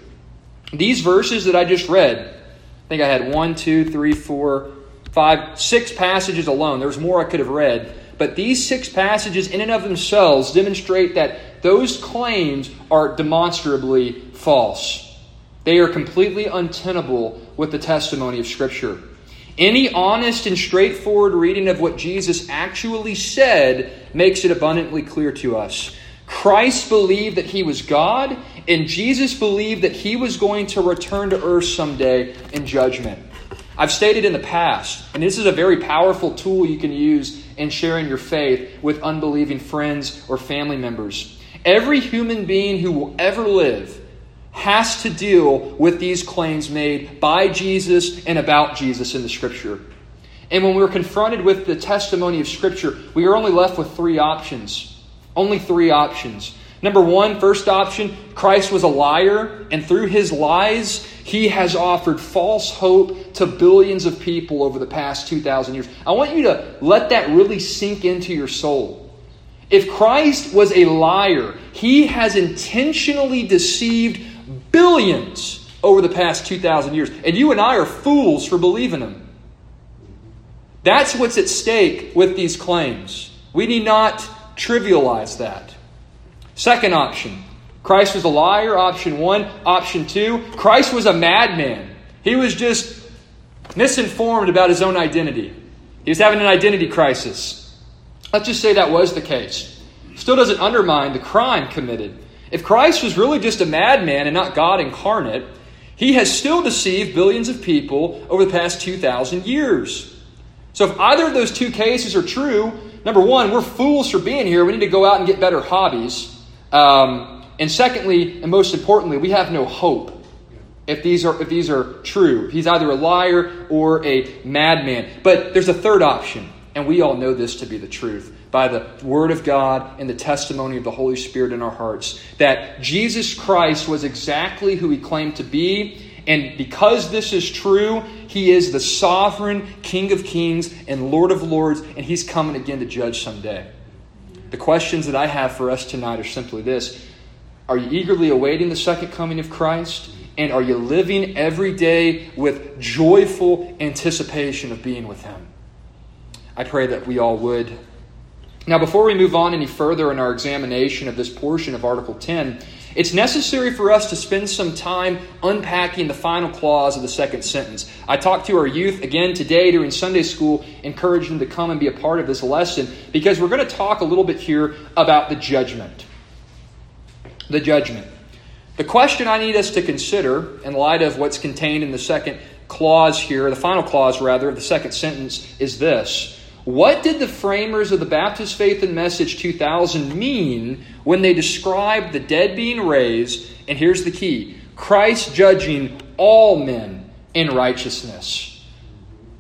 These verses that I just read, I think I had one, two, three, four, five, six passages alone. There's more I could have read. But these six passages in and of themselves demonstrate that those claims are demonstrably false. They are completely untenable with the testimony of Scripture. Any honest and straightforward reading of what Jesus actually said makes it abundantly clear to us. Christ believed that he was God, and Jesus believed that he was going to return to earth someday in judgment. I've stated in the past, and this is a very powerful tool you can use in sharing your faith with unbelieving friends or family members. Every human being who will ever live has to deal with these claims made by Jesus and about Jesus in the Scripture. And when we're confronted with the testimony of Scripture, we are only left with three options. Only three options. Number one, first option, Christ was a liar, and through his lies, he has offered false hope to billions of people over the past two thousand years. I want you to let that really sink into your soul. If Christ was a liar, he has intentionally deceived billions over the past two thousand years. And you and I are fools for believing him. That's what's at stake with these claims. We need not trivialize that. Second option, Christ was a liar, option one. Option two, Christ was a madman. He was just misinformed about his own identity. He was having an identity crisis. Let's just say that was the case. Still doesn't undermine the crime committed. If Christ was really just a madman and not God incarnate, he has still deceived billions of people over the past two thousand years. So if either of those two cases are true, number one, we're fools for being here. We need to go out and get better hobbies. Um, and secondly, and most importantly, we have no hope if these are if these are true. He's either a liar or a madman. But there's a third option, and we all know this to be the truth, by the Word of God and the testimony of the Holy Spirit in our hearts, that Jesus Christ was exactly who he claimed to be. And because this is true, he is the sovereign King of kings and Lord of lords, and he's coming again to judge someday. The questions that I have for us tonight are simply this. Are you eagerly awaiting the second coming of Christ? And are you living every day with joyful anticipation of being with him? I pray that we all would. Now, before we move on any further in our examination of this portion of Article ten, it's necessary for us to spend some time unpacking the final clause of the second sentence. I talked to our youth again today during Sunday school, encouraging them to come and be a part of this lesson, because we're going to talk a little bit here about the judgment. The judgment. The question I need us to consider in light of what's contained in the second clause here, the final clause rather, of the second sentence is this. What did the framers of the Baptist Faith and Message two thousand mean when they described the dead being raised, and here's the key, Christ judging all men in righteousness?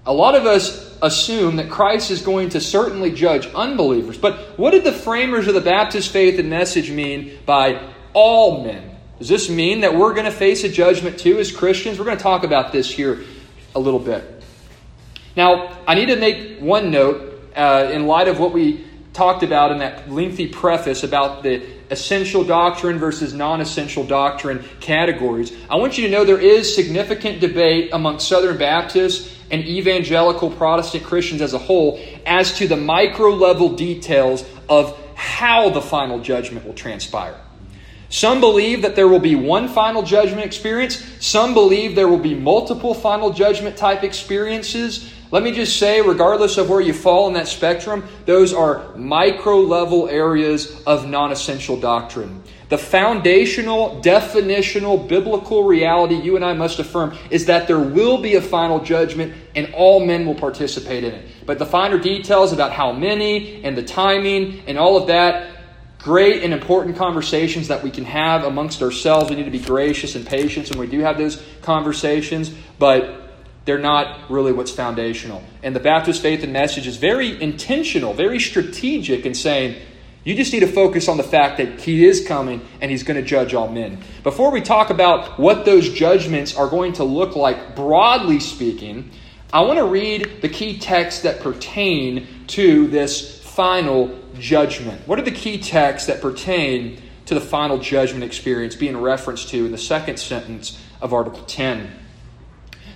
A lot of us assume that Christ is going to certainly judge unbelievers, but what did the framers of the Baptist Faith and Message mean by all men? Does this mean that we're going to face a judgment too as Christians? We're going to talk about this here a little bit. Now, I need to make one note uh, in light of what we talked about in that lengthy preface about the essential doctrine versus non-essential doctrine categories. I want you to know there is significant debate among Southern Baptists and evangelical Protestant Christians as a whole as to the micro-level details of how the final judgment will transpire. Some believe that there will be one final judgment experience. Some believe there will be multiple final judgment type experiences. Let me just say, regardless of where you fall in that spectrum, those are micro-level areas of non-essential doctrine. The foundational, definitional, biblical reality you and I must affirm is that there will be a final judgment and all men will participate in it. But the finer details about how many and the timing and all of that, great and important conversations that we can have amongst ourselves. We need to be gracious and patient when we do have those conversations, but they're not really what's foundational. And the Baptist Faith and Message is very intentional, very strategic in saying, you just need to focus on the fact that He is coming and He's going to judge all men. Before we talk about what those judgments are going to look like, broadly speaking, I want to read the key texts that pertain to this final judgment. What are the key texts that pertain to the final judgment experience being referenced to in the second sentence of Article ten?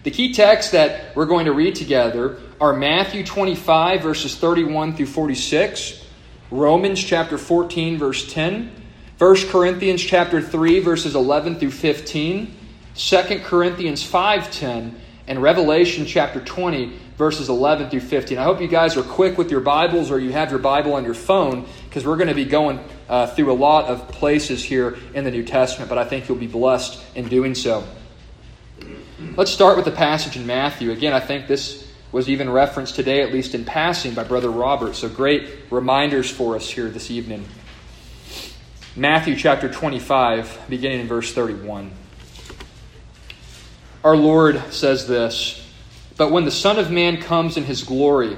The key texts that we're going to read together are Matthew twenty-five, verses thirty-one through forty-six, Romans chapter fourteen, verse ten, First Corinthians chapter three, verses eleven through fifteen, Second Corinthians five ten, and Revelation chapter twenty, verses eleven through fifteen. I hope you guys are quick with your Bibles or you have your Bible on your phone, because we're going to be going uh, through a lot of places here in the New Testament, but I think you'll be blessed in doing so. Let's start with the passage in Matthew. Again, I think this was even referenced today, at least in passing, by Brother Robert. So great reminders for us here this evening. Matthew chapter twenty-five, beginning in verse thirty-one. Our Lord says this, "But when the Son of Man comes in His glory,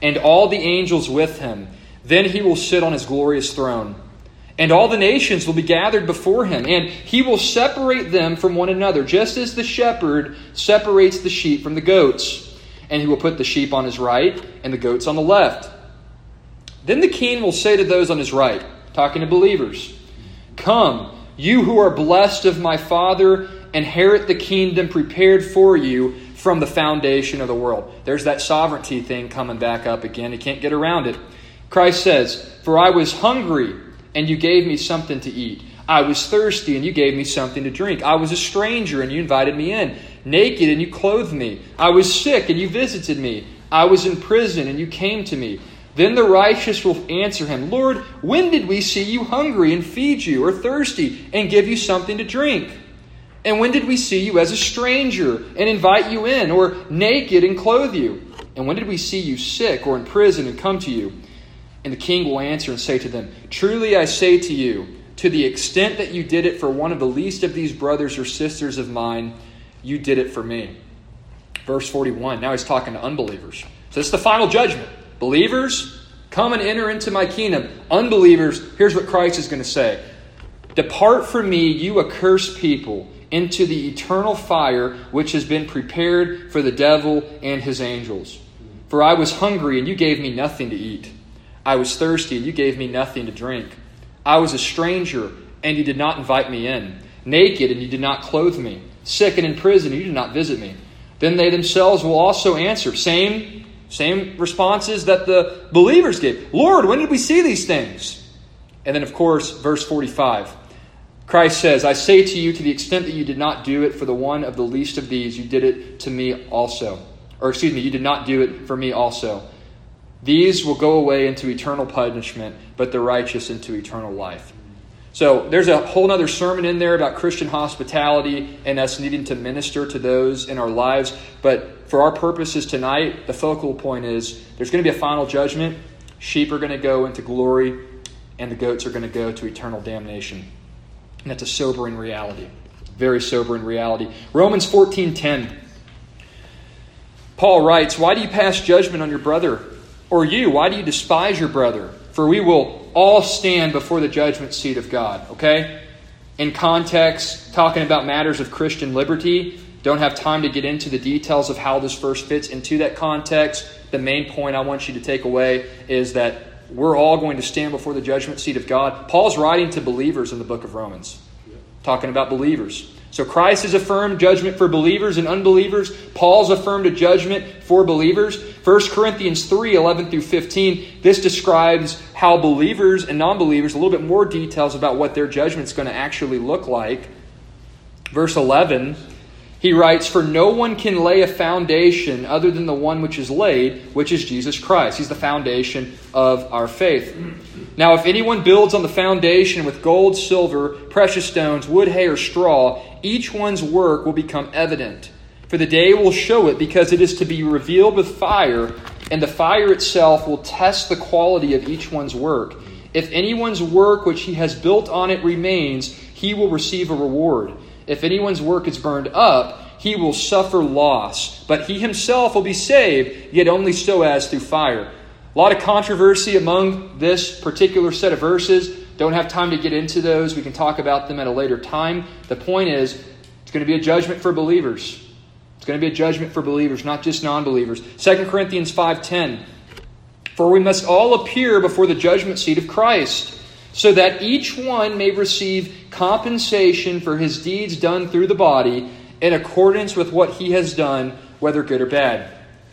and all the angels with Him, then He will sit on His glorious throne. And all the nations will be gathered before Him, and He will separate them from one another, just as the shepherd separates the sheep from the goats. And He will put the sheep on His right and the goats on the left. Then the King will say to those on His right," talking to believers, "Come, you who are blessed of my Father, inherit the kingdom prepared for you from the foundation of the world." There's that sovereignty thing coming back up again. You can't get around it. Christ says, "For I was hungry, and you gave me something to eat. I was thirsty, and you gave me something to drink. I was a stranger, and you invited me in. Naked, and you clothed me. I was sick, and you visited me. I was in prison, and you came to me." Then the righteous will answer Him, "Lord, when did we see you hungry and feed you, or thirsty and give you something to drink? And when did we see you as a stranger and invite you in, or naked and clothe you? And when did we see you sick or in prison and come to you?" And the King will answer and say to them, "Truly I say to you, to the extent that you did it for one of the least of these brothers or sisters of mine, you did it for me." Verse forty-one, now He's talking to unbelievers. So this is the final judgment. Believers, come and enter into my kingdom. Unbelievers, here's what Christ is going to say. "Depart from me, you accursed people, into the eternal fire which has been prepared for the devil and his angels. For I was hungry, and you gave me nothing to eat. I was thirsty, and you gave me nothing to drink. I was a stranger, and you did not invite me in. Naked, and you did not clothe me. Sick and in prison, and you did not visit me." Then they themselves will also answer. Same, same responses that the believers gave. "Lord, when did we see these things?" And then, of course, verse forty-five. Christ says, "I say to you, to the extent that you did not do it for the one of the least of these, you did it to me also." Or excuse me, you did not do it for me also. These will go away into eternal punishment, but the righteous into eternal life." So there's a whole other sermon in there about Christian hospitality and us needing to minister to those in our lives. But for our purposes tonight, the focal point is there's going to be a final judgment. Sheep are going to go into glory, and the goats are going to go to eternal damnation. And that's a sobering reality. Very sobering reality. Romans fourteen ten. Paul writes, "Why do you pass judgment on your brother? Or you, why do you despise your brother? For we will all stand before the judgment seat of God." Okay? In context, talking about matters of Christian liberty, Don't have time to get into the details of how this verse fits into that context. The main point I want you to take away is that we're all going to stand before the judgment seat of God. Paul's writing to believers in the book of Romans, talking about believers. So Christ has affirmed judgment for believers and unbelievers. Paul's affirmed a judgment for believers. First Corinthians three, eleven through fifteen, this describes how believers and non-believers, a little bit more details about what their judgment's going to actually look like. Verse eleven, he writes, "For no one can lay a foundation other than the one which is laid, which is Jesus Christ." He's the foundation of our faith. "Now, if anyone builds on the foundation with gold, silver, precious stones, wood, hay, or straw, each one's work will become evident. For the day will show it, because it is to be revealed with fire, and the fire itself will test the quality of each one's work. If anyone's work which he has built on it remains, he will receive a reward. If anyone's work is burned up, he will suffer loss. But he himself will be saved, yet only so as through fire." A lot of controversy among this particular set of verses. Don't have time to get into those. We can talk about them at a later time. The point is, it's going to be a judgment for believers. It's going to be a judgment for believers, not just non-believers. Second Corinthians five ten, "For we must all appear before the judgment seat of Christ, so that each one may receive compensation for his deeds done through the body in accordance with what he has done, whether good or bad."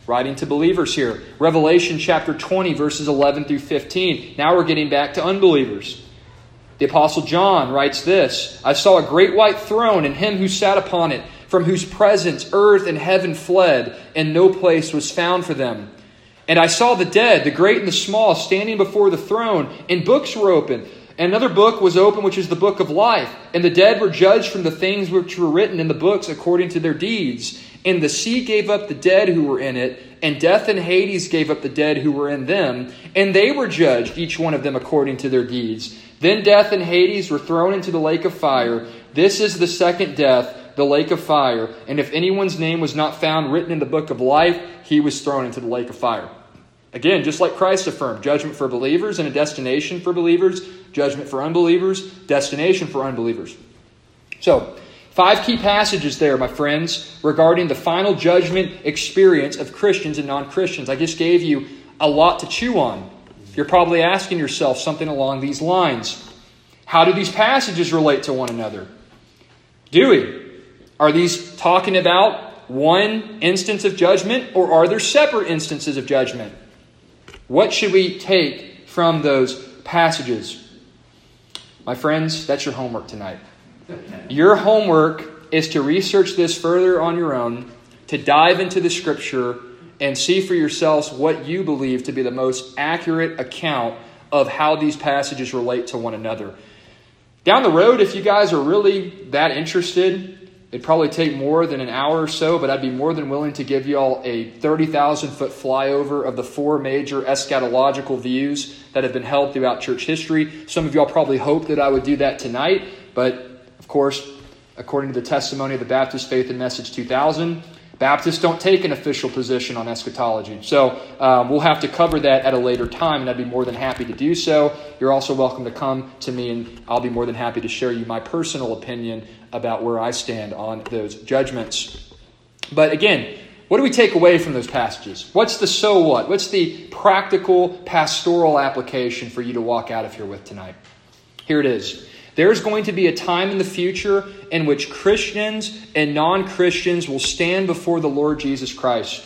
Writing to believers here. Revelation chapter twenty, verses eleven through fifteen. Now we're getting back to unbelievers. The Apostle John writes this, "I saw a great white throne and him who sat upon it, from whose presence earth and heaven fled, and no place was found for them. And I saw the dead, the great and the small, standing before the throne, and books were opened. And another book was opened, which is the book of life. And the dead were judged from the things which were written in the books according to their deeds. And the sea gave up the dead who were in it, and death and Hades gave up the dead who were in them, and they were judged, each one of them according to their deeds. Then death and Hades were thrown into the lake of fire. This is the second death, the lake of fire. And if anyone's name was not found written in the book of life, he was thrown into the lake of fire." Again, just like Christ affirmed, judgment for believers and a destination for believers, judgment for unbelievers, destination for unbelievers. So, five key passages there, my friends, regarding the final judgment experience of Christians and non-Christians. I just gave you a lot to chew on. You're probably asking yourself something along these lines. How do these passages relate to one another? Do we? Are these talking about one instance of judgment, or are there separate instances of judgment? What should we take from those passages? My friends, that's your homework tonight. Your homework is to research this further on your own, to dive into the Scripture, and see for yourselves what you believe to be the most accurate account of how these passages relate to one another. Down the road, if you guys are really that interested, it'd probably take more than an hour or so, but I'd be more than willing to give you all a thirty thousand foot flyover of the four major eschatological views that have been held throughout church history. Some of y'all probably hoped that I would do that tonight, but of course, according to the testimony of the Baptist Faith and Message two thousand, Baptists don't take an official position on eschatology. So um, we'll have to cover that at a later time, and I'd be more than happy to do so. You're also welcome to come to me, and I'll be more than happy to share you my personal opinion about where I stand on those judgments. But again, what do we take away from those passages? What's the so what? What's the practical pastoral application for you to walk out of here with tonight? Here it is. There's going to be a time in the future in which Christians and non-Christians will stand before the Lord Jesus Christ.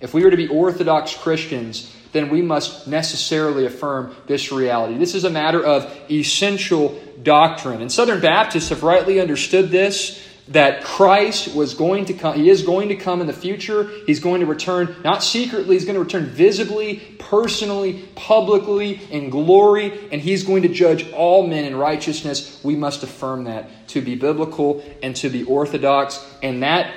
If we were to be Orthodox Christians, then we must necessarily affirm this reality. This is a matter of essential doctrine. And Southern Baptists have rightly understood this, that Christ was going to come. He is going to come in the future. He's going to return, not secretly, he's going to return visibly, personally, publicly, in glory, and he's going to judge all men in righteousness. We must affirm that to be biblical and to be orthodox. And that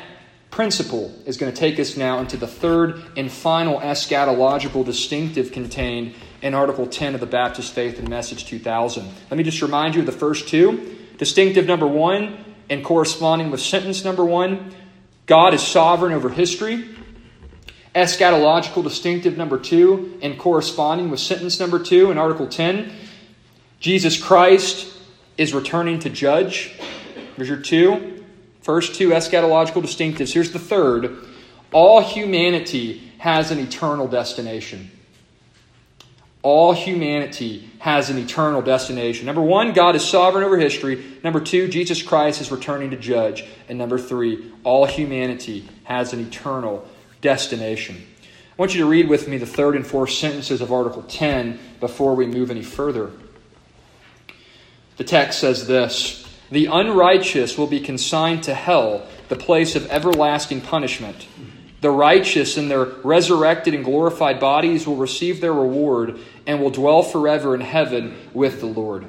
principle is going to take us now into the third and final eschatological distinctive contained in Article ten of the Baptist Faith and Message two thousand. Let me just remind you of the first two. Distinctive number one, and corresponding with sentence number one, God is sovereign over history. Eschatological distinctive number two, and corresponding with sentence number two in Article ten, Jesus Christ is returning to judge. Measure two, First two eschatological distinctives. Here's the third. All humanity has an eternal destination. All humanity has an eternal destination. Number one, God is sovereign over history. Number two, Jesus Christ is returning to judge. And number three, all humanity has an eternal destination. I want you to read with me the third and fourth sentences of Article ten before we move any further. The text says this: "The unrighteous will be consigned to hell, the place of everlasting punishment. The righteous in their resurrected and glorified bodies will receive their reward and will dwell forever in heaven with the Lord."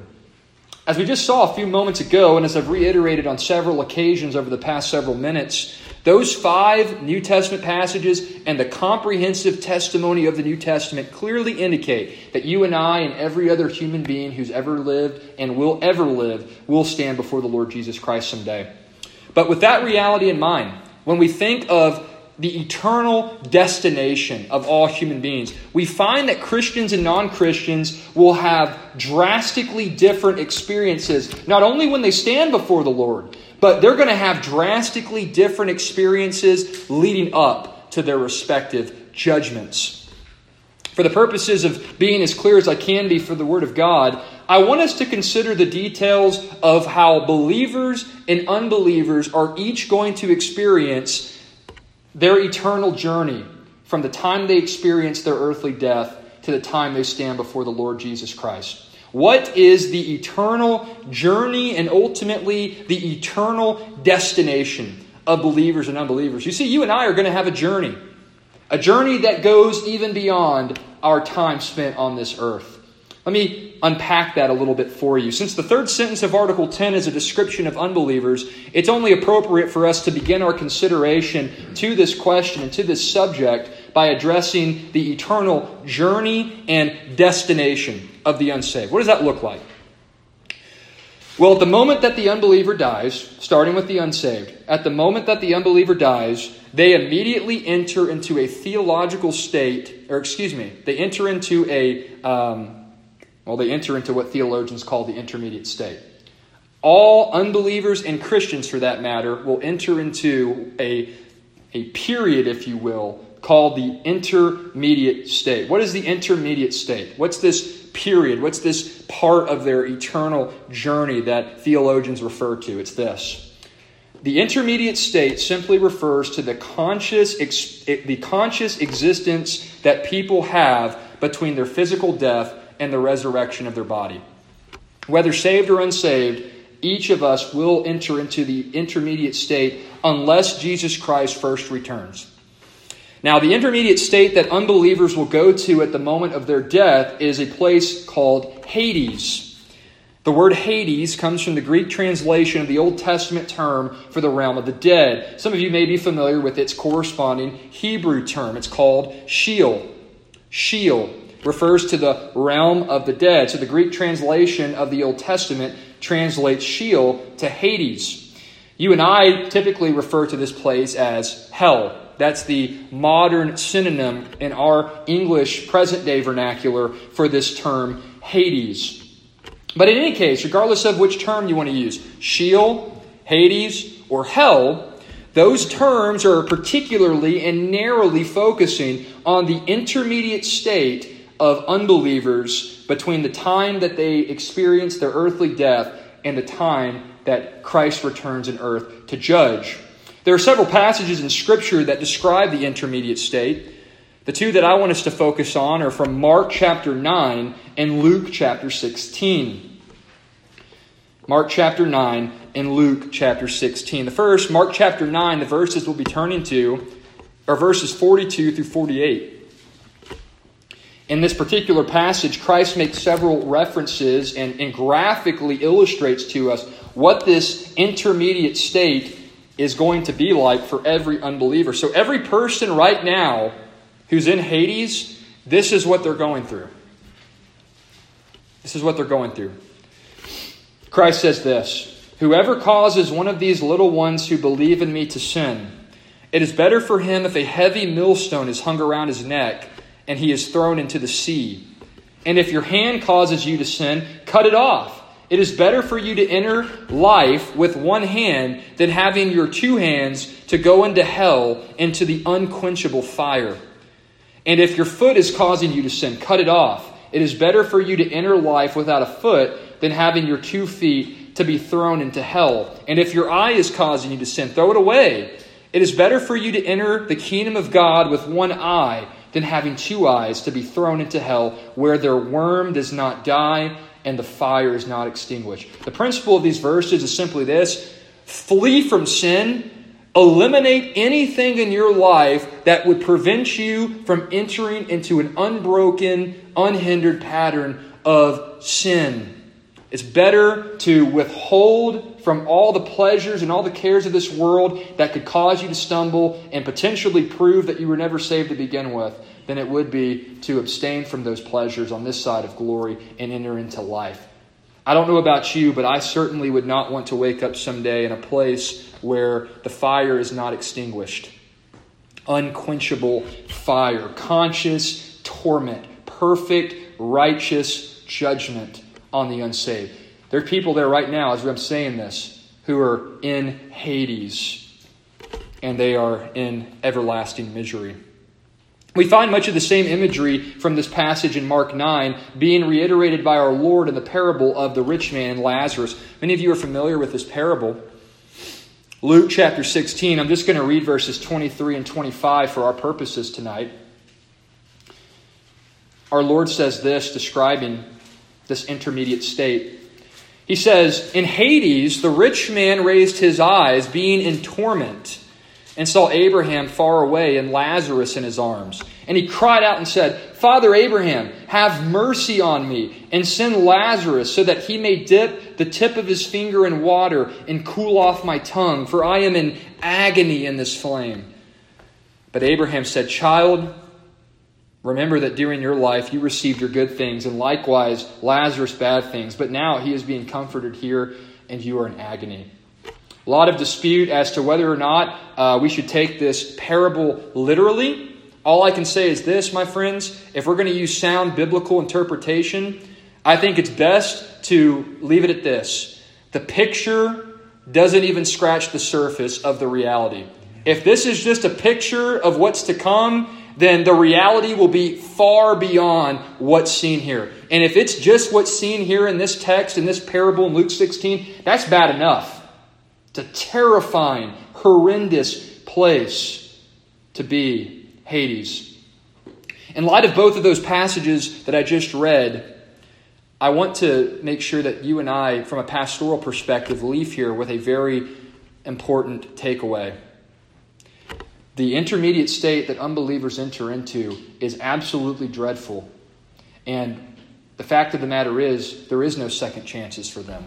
As we just saw a few moments ago, and as I've reiterated on several occasions over the past several minutes, those five New Testament passages and the comprehensive testimony of the New Testament clearly indicate that you and I and every other human being who's ever lived and will ever live will stand before the Lord Jesus Christ someday. But with that reality in mind, when we think of the eternal destination of all human beings, we find that Christians and non-Christians will have drastically different experiences, not only when they stand before the Lord, but they're going to have drastically different experiences leading up to their respective judgments. For the purposes of being as clear as I can be for the Word of God, I want us to consider the details of how believers and unbelievers are each going to experience their eternal journey from the time they experience their earthly death to the time they stand before the Lord Jesus Christ. What is the eternal journey and ultimately the eternal destination of believers and unbelievers? You see, you and I are going to have a journey, a journey that goes even beyond our time spent on this earth. Let me unpack that a little bit for you. Since the third sentence of Article ten is a description of unbelievers, it's only appropriate for us to begin our consideration to this question and to this subject by addressing the eternal journey and destination of the unsaved. What does that look like? Well, at the moment that the unbeliever dies, starting with the unsaved, at the moment that the unbeliever dies, they immediately enter into a theological state, or excuse me, they enter into a... Um, Well, they enter into what theologians call the intermediate state. All unbelievers and Christians, for that matter, will enter into a, a period, if you will, called the intermediate state. What is the intermediate state? What's this period? What's this part of their eternal journey that theologians refer to? It's this. The intermediate state simply refers to the conscious, the conscious existence that people have between their physical death and the resurrection of their body. Whether saved or unsaved, each of us will enter into the intermediate state unless Jesus Christ first returns. Now, the intermediate state that unbelievers will go to at the moment of their death is a place called Hades. The word Hades comes from the Greek translation of the Old Testament term for the realm of the dead. Some of you may be familiar with its corresponding Hebrew term. It's called Sheol. Sheol refers to the realm of the dead. So the Greek translation of the Old Testament translates Sheol to Hades. You and I typically refer to this place as hell. That's the modern synonym in our English present-day vernacular for this term Hades. But in any case, regardless of which term you want to use, Sheol, Hades, or hell, those terms are particularly and narrowly focusing on the intermediate state of unbelievers between the time that they experience their earthly death and the time that Christ returns on earth to judge. There are several passages in Scripture that describe the intermediate state. The two that I want us to focus on are from Mark chapter nine and Luke chapter sixteen. Mark chapter nine and Luke chapter sixteen. The first, Mark chapter nine, the verses we'll be turning to are verses forty-two through forty-eight. In this particular passage, Christ makes several references and, and graphically illustrates to us what this intermediate state is going to be like for every unbeliever. So every person right now who's in Hades, this is what they're going through. This is what they're going through. Christ says this: "Whoever causes one of these little ones who believe in me to sin, it is better for him if a heavy millstone is hung around his neck and he is thrown into the sea. And if your hand causes you to sin, cut it off. It is better for you to enter life with one hand than having your two hands to go into hell, into the unquenchable fire. And if your foot is causing you to sin, cut it off. It is better for you to enter life without a foot than having your two feet to be thrown into hell. And if your eye is causing you to sin, throw it away. It is better for you to enter the kingdom of God with one eye than having two eyes to be thrown into hell, where their worm does not die and the fire is not extinguished. The principle of these verses is simply this: flee from sin, eliminate anything in your life that would prevent you from entering into an unbroken, unhindered pattern of sin. It's better to withhold from all the pleasures and all the cares of this world that could cause you to stumble and potentially prove that you were never saved to begin with, than it would be to abstain from those pleasures on this side of glory and enter into life. I don't know about you, but I certainly would not want to wake up someday in a place where the fire is not extinguished. Unquenchable fire, conscious torment, perfect righteous judgment on the unsaved. There are people there right now, as I'm saying this, who are in Hades, and they are in everlasting misery. We find much of the same imagery from this passage in Mark nine being reiterated by our Lord in the parable of the rich man and Lazarus. Many of you are familiar with this parable. Luke chapter sixteen, I'm just going to read verses twenty-three and twenty-five for our purposes tonight. Our Lord says this, describing this intermediate state. He says, "In Hades, the rich man raised his eyes, being in torment, and saw Abraham far away and Lazarus in his arms. And he cried out and said, 'Father Abraham, have mercy on me, and send Lazarus so that he may dip the tip of his finger in water and cool off my tongue, for I am in agony in this flame.' But Abraham said, 'Child, remember that during your life you received your good things, and likewise Lazarus bad things. But now he is being comforted here, and you are in agony.'" A lot of dispute as to whether or not uh, we should take this parable literally. All I can say is this, my friends: if we're going to use sound biblical interpretation, I think it's best to leave it at this. The picture doesn't even scratch the surface of the reality. If this is just a picture of what's to come, then the reality will be far beyond what's seen here. And if it's just what's seen here in this text, in this parable in Luke sixteen, that's bad enough. It's a terrifying, horrendous place to be, Hades. In light of both of those passages that I just read, I want to make sure that you and I, from a pastoral perspective, leave here with a very important takeaway. The intermediate state that unbelievers enter into is absolutely dreadful. And the fact of the matter is, there is no second chances for them.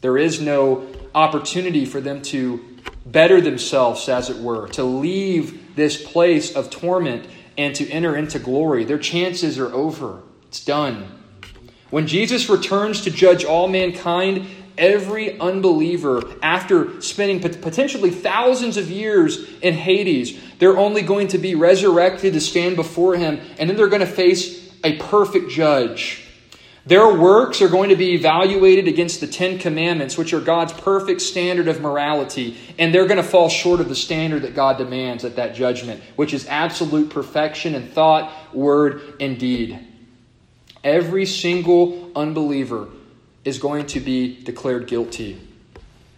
There is no opportunity for them to better themselves, as it were, to leave this place of torment and to enter into glory. Their chances are over. It's done. When Jesus returns to judge all mankind, every unbeliever, after spending potentially thousands of years in Hades, they're only going to be resurrected to stand before him, and then they're going to face a perfect judge. Their works are going to be evaluated against the Ten Commandments, which are God's perfect standard of morality, and they're going to fall short of the standard that God demands at that judgment, which is absolute perfection in thought, word, and deed. Every single unbeliever is going to be declared guilty,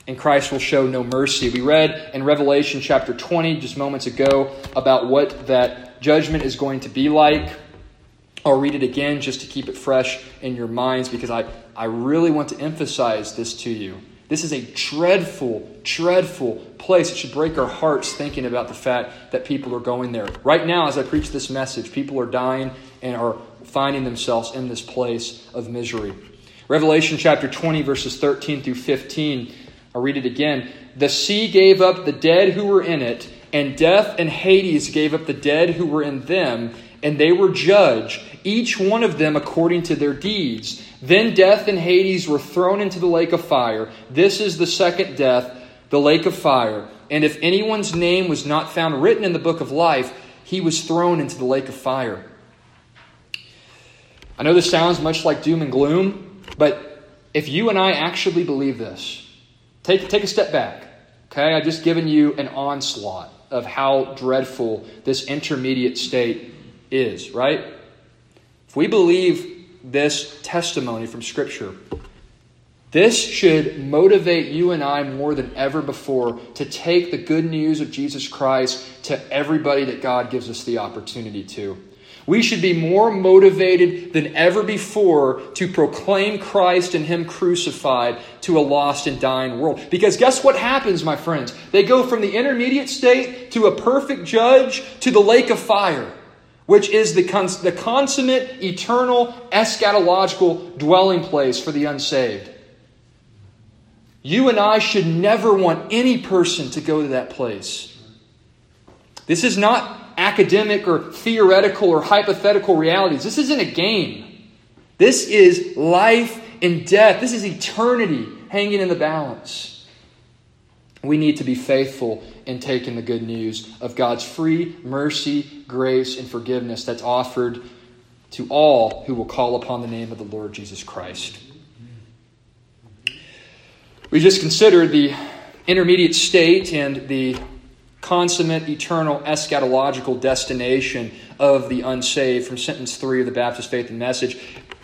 and Christ will show no mercy. We read in Revelation chapter twenty just moments ago about what that judgment is going to be like. I'll read it again just to keep it fresh in your minds, because I, I really want to emphasize this to you. This is a dreadful, dreadful place. It should break our hearts thinking about the fact that people are going there. Right now, as I preach this message, people are dying and are finding themselves in this place of misery. Revelation chapter twenty, verses thirteen through fifteen. I'll read it again. "The sea gave up the dead who were in it, and death and Hades gave up the dead who were in them, and they were judged, each one of them according to their deeds. Then death and Hades were thrown into the lake of fire. This is the second death, the lake of fire. And if anyone's name was not found written in the book of life, he was thrown into the lake of fire." I know this sounds much like doom and gloom, but if you and I actually believe this, take, take a step back. Okay, I've just given you an onslaught of how dreadful this intermediate state is, right? If we believe this testimony from Scripture, this should motivate you and I more than ever before to take the good news of Jesus Christ to everybody that God gives us the opportunity to. We should be more motivated than ever before to proclaim Christ and Him crucified to a lost and dying world. Because guess what happens, my friends? They go from the intermediate state to a perfect judge to the lake of fire, which is the cons- the consummate, eternal, eschatological dwelling place for the unsaved. You and I should never want any person to go to that place. This is not academic or theoretical or hypothetical realities. This isn't a game. This is life and death. This is eternity hanging in the balance. We need to be faithful in taking the good news of God's free mercy, grace, and forgiveness that's offered to all who will call upon the name of the Lord Jesus Christ. We just considered the intermediate state and the consummate, eternal, eschatological destination of the unsaved from sentence three of the Baptist Faith and Message.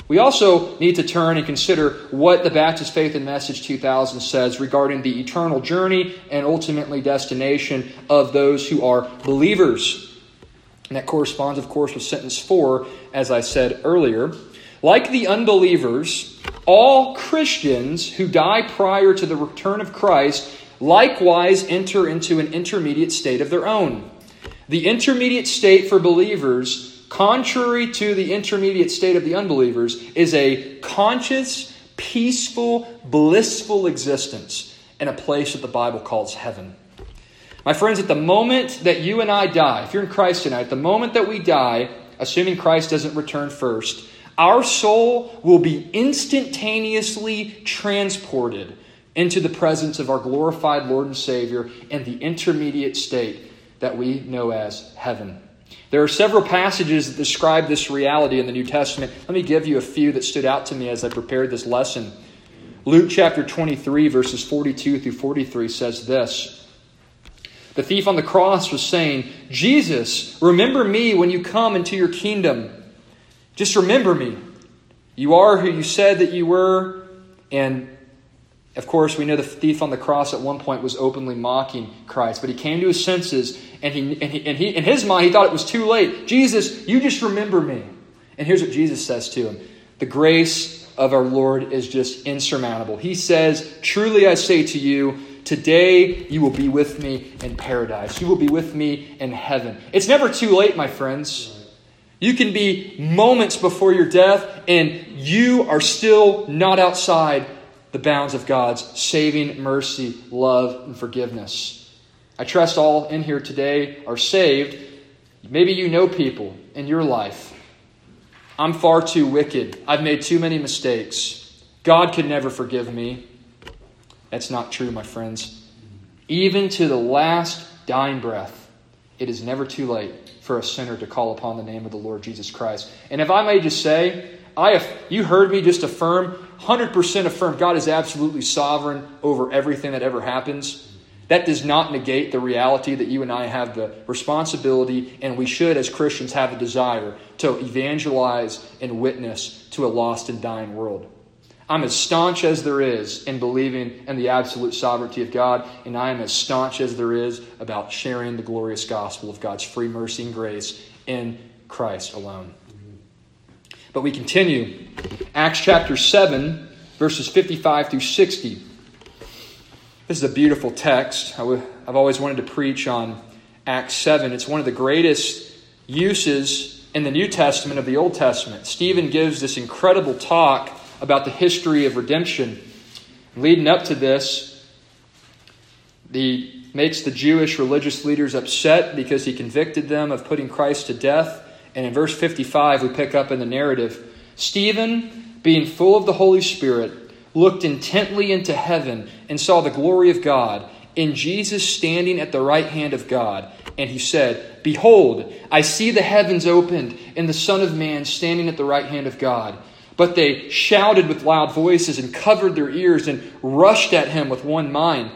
We also need to turn and consider what the Baptist Faith and Message two thousand says regarding the eternal journey and ultimately destination of those who are believers. And that corresponds, of course, with sentence four, as I said earlier. Like the unbelievers, all Christians who die prior to the return of Christ likewise enter into an intermediate state of their own. The intermediate state for believers, contrary to the intermediate state of the unbelievers, is a conscious, peaceful, blissful existence in a place that the Bible calls heaven. My friends, at the moment that you and I die, if you're in Christ tonight, at the moment that we die, assuming Christ doesn't return first, our soul will be instantaneously transported into the presence of our glorified Lord and Savior and the intermediate state that we know as heaven. There are several passages that describe this reality in the New Testament. Let me give you a few that stood out to me as I prepared this lesson. Luke chapter twenty-three, verses forty-two through forty-three says this. The thief on the cross was saying, "Jesus, remember me when you come into your kingdom. Just remember me. You are who you said that you were." And of course, we know the thief on the cross at one point was openly mocking Christ, but he came to his senses, and he, and he, and he, in his mind, he thought it was too late. "Jesus, you just remember me." And here's what Jesus says to him. The grace of our Lord is just insurmountable. He says, "Truly I say to you, today you will be with me in paradise. You will be with me in heaven." It's never too late, my friends. You can be moments before your death, and you are still not outside the bounds of God's saving mercy, love, and forgiveness. I trust all in here today are saved. Maybe you know people in your life. "I'm far too wicked. I've made too many mistakes. God could never forgive me." That's not true, my friends. Even to the last dying breath, it is never too late for a sinner to call upon the name of the Lord Jesus Christ. And if I may just say, I have, you heard me just affirm, one hundred percent affirm, God is absolutely sovereign over everything that ever happens. That does not negate the reality that you and I have the responsibility, and we should, as Christians, have a desire to evangelize and witness to a lost and dying world. I'm as staunch as there is in believing in the absolute sovereignty of God, and I am as staunch as there is about sharing the glorious gospel of God's free mercy and grace in Christ alone. But we continue. Acts chapter seven, verses fifty-five through sixty. This is a beautiful text. I've always wanted to preach on Acts seven. It's one of the greatest uses in the New Testament of the Old Testament. Stephen gives this incredible talk about the history of redemption. Leading up to this, he makes the Jewish religious leaders upset because he convicted them of putting Christ to death. And in verse fifty-five, we pick up in the narrative, "Stephen, being full of the Holy Spirit, looked intently into heaven and saw the glory of God and Jesus standing at the right hand of God. And he said, 'Behold, I see the heavens opened and the Son of Man standing at the right hand of God.' But they shouted with loud voices and covered their ears and rushed at him with one mind.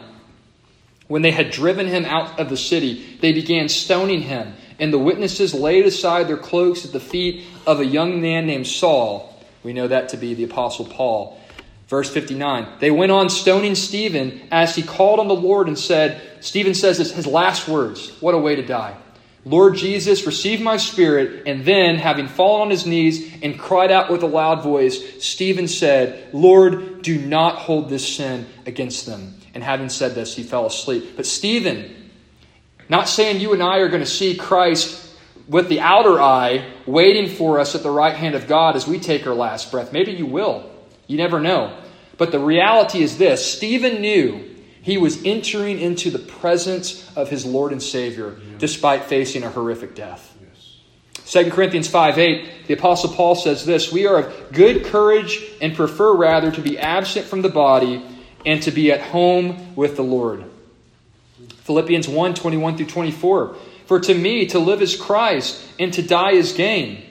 When they had driven him out of the city, they began stoning him. And the witnesses laid aside their cloaks at the feet of a young man named Saul. We know that to be the Apostle Paul. Verse fifty-nine, they went on stoning Stephen as he called on the Lord and said, Stephen says this, his last words, what a way to die. Lord Jesus, receive my spirit. And then, having fallen on his knees and cried out with a loud voice, Stephen said, Lord, do not hold this sin against them. And having said this, he fell asleep. But Stephen, not saying you and I are going to see Christ with the outer eye waiting for us at the right hand of God as we take our last breath. Maybe you will. You never know. But the reality is this. Stephen knew he was entering into the presence of his Lord and Savior, yeah, despite facing a horrific death. Yes. Second Corinthians five eight, the Apostle Paul says this, we are of good courage and prefer rather to be absent from the body and to be at home with the Lord. Philippians one twenty-one through twenty-four, for to me to live is Christ and to die is gain.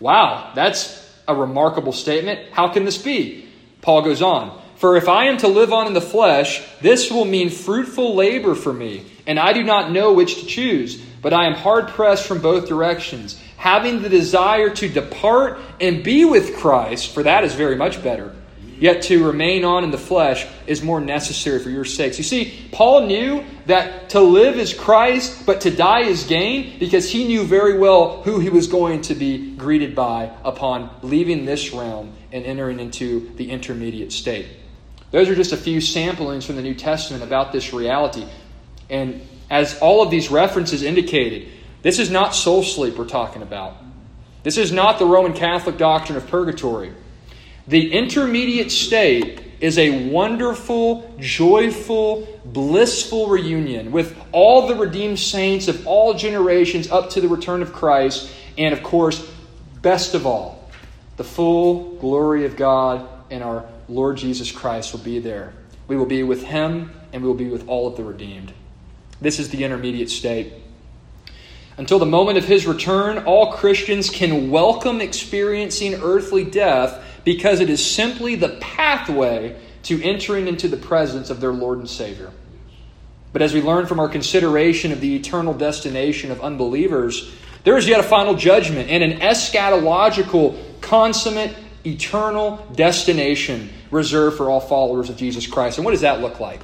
Wow, that's a remarkable statement. How can this be? Paul goes on. For if I am to live on in the flesh, this will mean fruitful labor for me, and I do not know which to choose, but I am hard pressed from both directions, having the desire to depart and be with Christ, for that is very much better. Yet to remain on in the flesh is more necessary for your sakes. You see, Paul knew that to live is Christ, but to die is gain, because he knew very well who he was going to be greeted by upon leaving this realm and entering into the intermediate state. Those are just a few samplings from the New Testament about this reality. And as all of these references indicated, this is not soul sleep we're talking about. This is not the Roman Catholic doctrine of purgatory. The intermediate state is a wonderful, joyful, blissful reunion with all the redeemed saints of all generations up to the return of Christ. And of course, best of all, the full glory of God and our Lord Jesus Christ will be there. We will be with him and we will be with all of the redeemed. This is the intermediate state. Until the moment of his return, all Christians can welcome experiencing earthly death, because it is simply the pathway to entering into the presence of their Lord and Savior. But as we learn from our consideration of the eternal destination of unbelievers, there is yet a final judgment and an eschatological, consummate, eternal destination reserved for all followers of Jesus Christ. And what does that look like?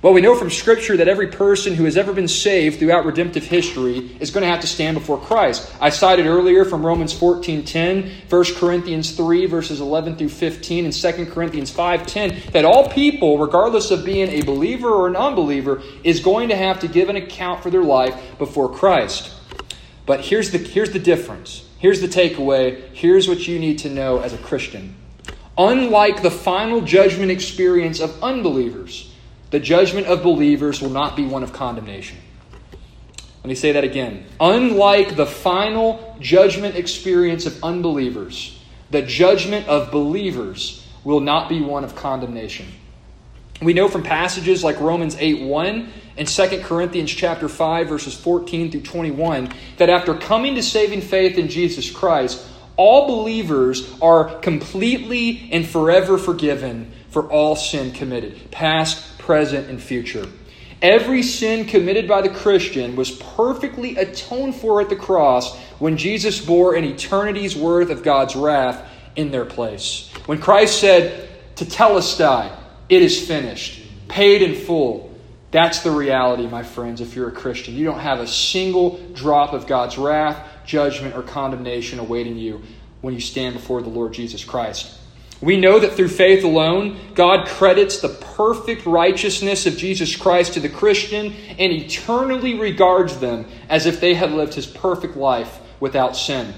Well, we know from Scripture that every person who has ever been saved throughout redemptive history is going to have to stand before Christ. I cited earlier from Romans fourteen ten, First Corinthians three, verses eleven through fifteen, and Second Corinthians five ten, that all people, regardless of being a believer or an unbeliever, is going to have to give an account for their life before Christ. But here's the, here's the difference. Here's the takeaway. Here's what you need to know as a Christian. Unlike the final judgment experience of unbelievers, the judgment of believers will not be one of condemnation. Let me say that again. Unlike the final judgment experience of unbelievers, the judgment of believers will not be one of condemnation. We know from passages like Romans eight one and Second Corinthians chapter five, verses fourteen through twenty-one, that after coming to saving faith in Jesus Christ, all believers are completely and forever forgiven for all sin committed, past, present, and future. Every sin committed by the Christian was perfectly atoned for at the cross when Jesus bore an eternity's worth of God's wrath in their place. When Christ said, "Tetelestai," it is finished, paid in full. That's the reality, my friends, if you're a Christian. You don't have a single drop of God's wrath, judgment, or condemnation awaiting you when you stand before the Lord Jesus Christ. We know that through faith alone, God credits the perfect righteousness of Jesus Christ to the Christian and eternally regards them as if they had lived his perfect life without sin.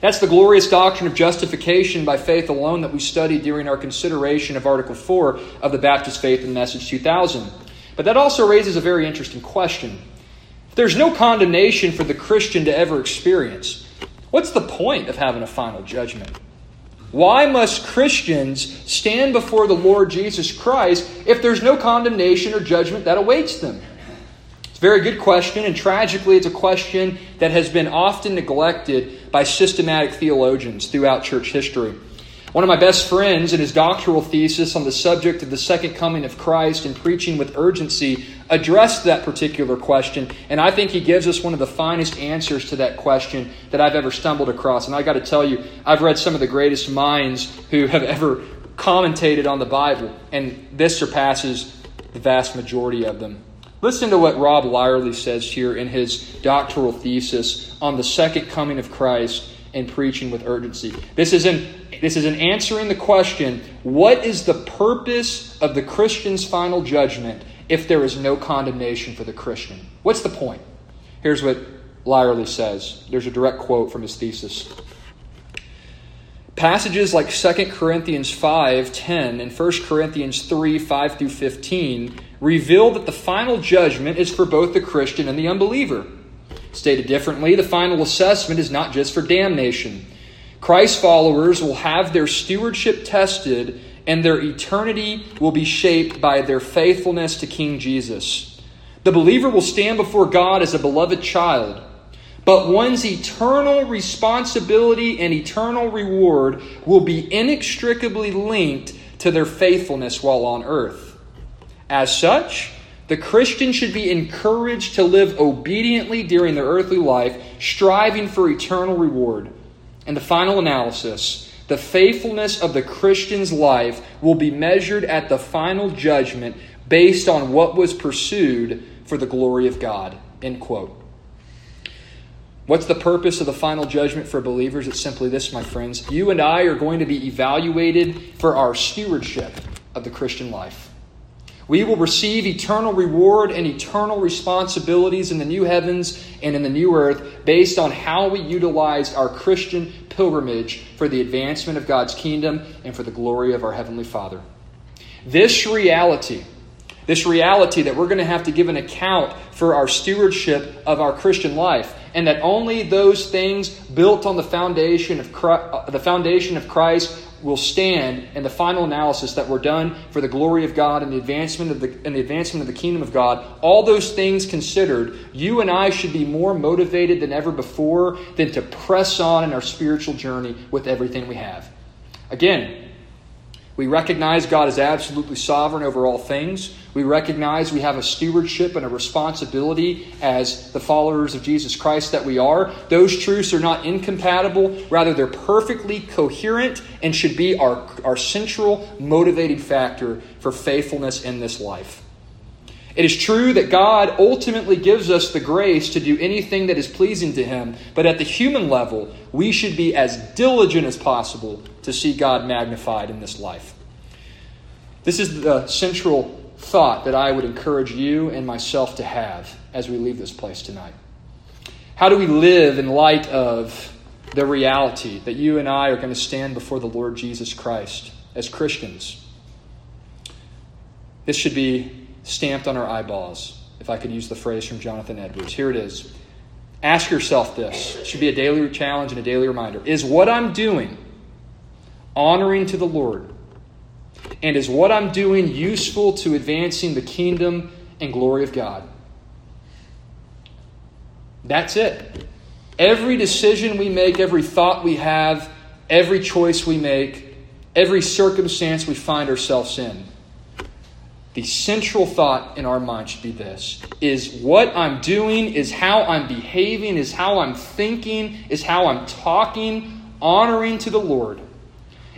That's the glorious doctrine of justification by faith alone that we studied during our consideration of Article four of the Baptist Faith and Message two thousand. But that also raises a very interesting question. If there's no condemnation for the Christian to ever experience, what's the point of having a final judgment? Why must Christians stand before the Lord Jesus Christ if there's no condemnation or judgment that awaits them? It's a very good question, and tragically, it's a question that has been often neglected by systematic theologians throughout church history. One of my best friends, in his doctoral thesis on the subject of the second coming of Christ and preaching with urgency, addressed that particular question, and I think he gives us one of the finest answers to that question that I've ever stumbled across. And I got to tell you, I've read some of the greatest minds who have ever commentated on the Bible, and this surpasses the vast majority of them. Listen to what Rob Lyerly says here in his doctoral thesis on the second coming of Christ and preaching with urgency. This is in this is in answering the question, what is the purpose of the Christian's final judgment if there is no condemnation for the Christian? What's the point? Here's what Lyerly says. There's a direct quote from his thesis. Passages like Second Corinthians five ten and First Corinthians three five through fifteen reveal that the final judgment is for both the Christian and the unbeliever. Stated differently, the final assessment is not just for damnation. Christ's followers will have their stewardship tested, and their eternity will be shaped by their faithfulness to King Jesus. The believer will stand before God as a beloved child, but one's eternal responsibility and eternal reward will be inextricably linked to their faithfulness while on earth. As such, the Christian should be encouraged to live obediently during their earthly life, striving for eternal reward. In the final analysis, the faithfulness of the Christian's life will be measured at the final judgment based on what was pursued for the glory of God. End quote. What's the purpose of the final judgment for believers? It's simply this, my friends. You and I are going to be evaluated for our stewardship of the Christian life. We will receive eternal reward and eternal responsibilities in the new heavens and in the new earth based on how we utilize our Christian pilgrimage for the advancement of God's kingdom and for the glory of our Heavenly Father. This reality, this reality that we're going to have to give an account for our stewardship of our Christian life, and that only those things built on the foundation of Christ, the foundation of Christ will stand in the final analysis, that we're done for the glory of God and the advancement of the and the advancement of the kingdom of God. All those things considered, you and I should be more motivated than ever before than to press on in our spiritual journey with everything we have. Again, we recognize God is absolutely sovereign over all things. We recognize we have a stewardship and a responsibility as the followers of Jesus Christ that we are. Those truths are not incompatible. Rather, they're perfectly coherent and should be our, our central motivating factor for faithfulness in this life. It is true that God ultimately gives us the grace to do anything that is pleasing to Him, but at the human level, we should be as diligent as possible to see God magnified in this life. This is the central thought that I would encourage you and myself to have as we leave this place tonight. How do we live in light of the reality that you and I are going to stand before the Lord Jesus Christ as Christians? This should be stamped on our eyeballs, if I could use the phrase from Jonathan Edwards. Here it is. Ask yourself this. It should be a daily challenge and a daily reminder. Is what I'm doing honoring to the Lord? And is what I'm doing useful to advancing the kingdom and glory of God? That's it. Every decision we make, every thought we have, every choice we make, every circumstance we find ourselves in, the central thought in our mind should be this: is what I'm doing, is how I'm behaving, is how I'm thinking, is how I'm talking, honoring to the Lord?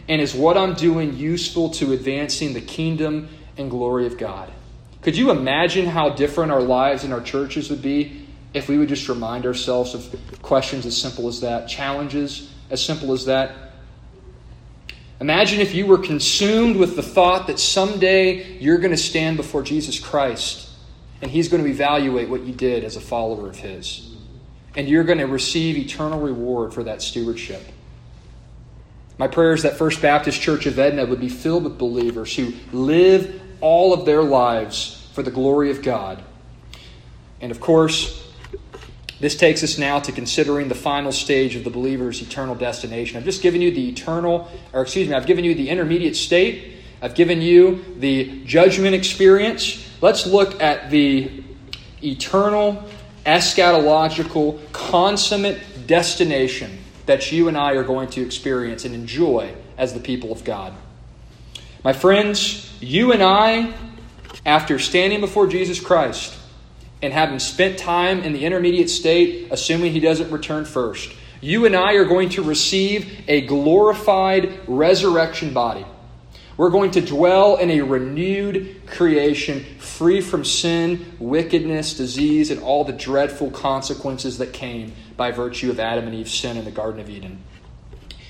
And is what I'm doing useful to advancing the kingdom and glory of God? Could you imagine how different our lives and our churches would be if we would just remind ourselves of questions as simple as that, challenges as simple as that? Imagine if you were consumed with the thought that someday you're going to stand before Jesus Christ and He's going to evaluate what you did as a follower of His, and you're going to receive eternal reward for that stewardship. My prayer is that First Baptist Church of Edna would be filled with believers who live all of their lives for the glory of God. And of course, this takes us now to considering the final stage of the believer's eternal destination. I've just given you the eternal, or excuse me, I've given you the intermediate state. I've given you the judgment experience. Let's look at the eternal, eschatological, consummate destination that you and I are going to experience and enjoy as the people of God. My friends, you and I, after standing before Jesus Christ and having spent time in the intermediate state, assuming he doesn't return first, you and I are going to receive a glorified resurrection body. We're going to dwell in a renewed creation, free from sin, wickedness, disease, and all the dreadful consequences that came by virtue of Adam and Eve's sin in the Garden of Eden.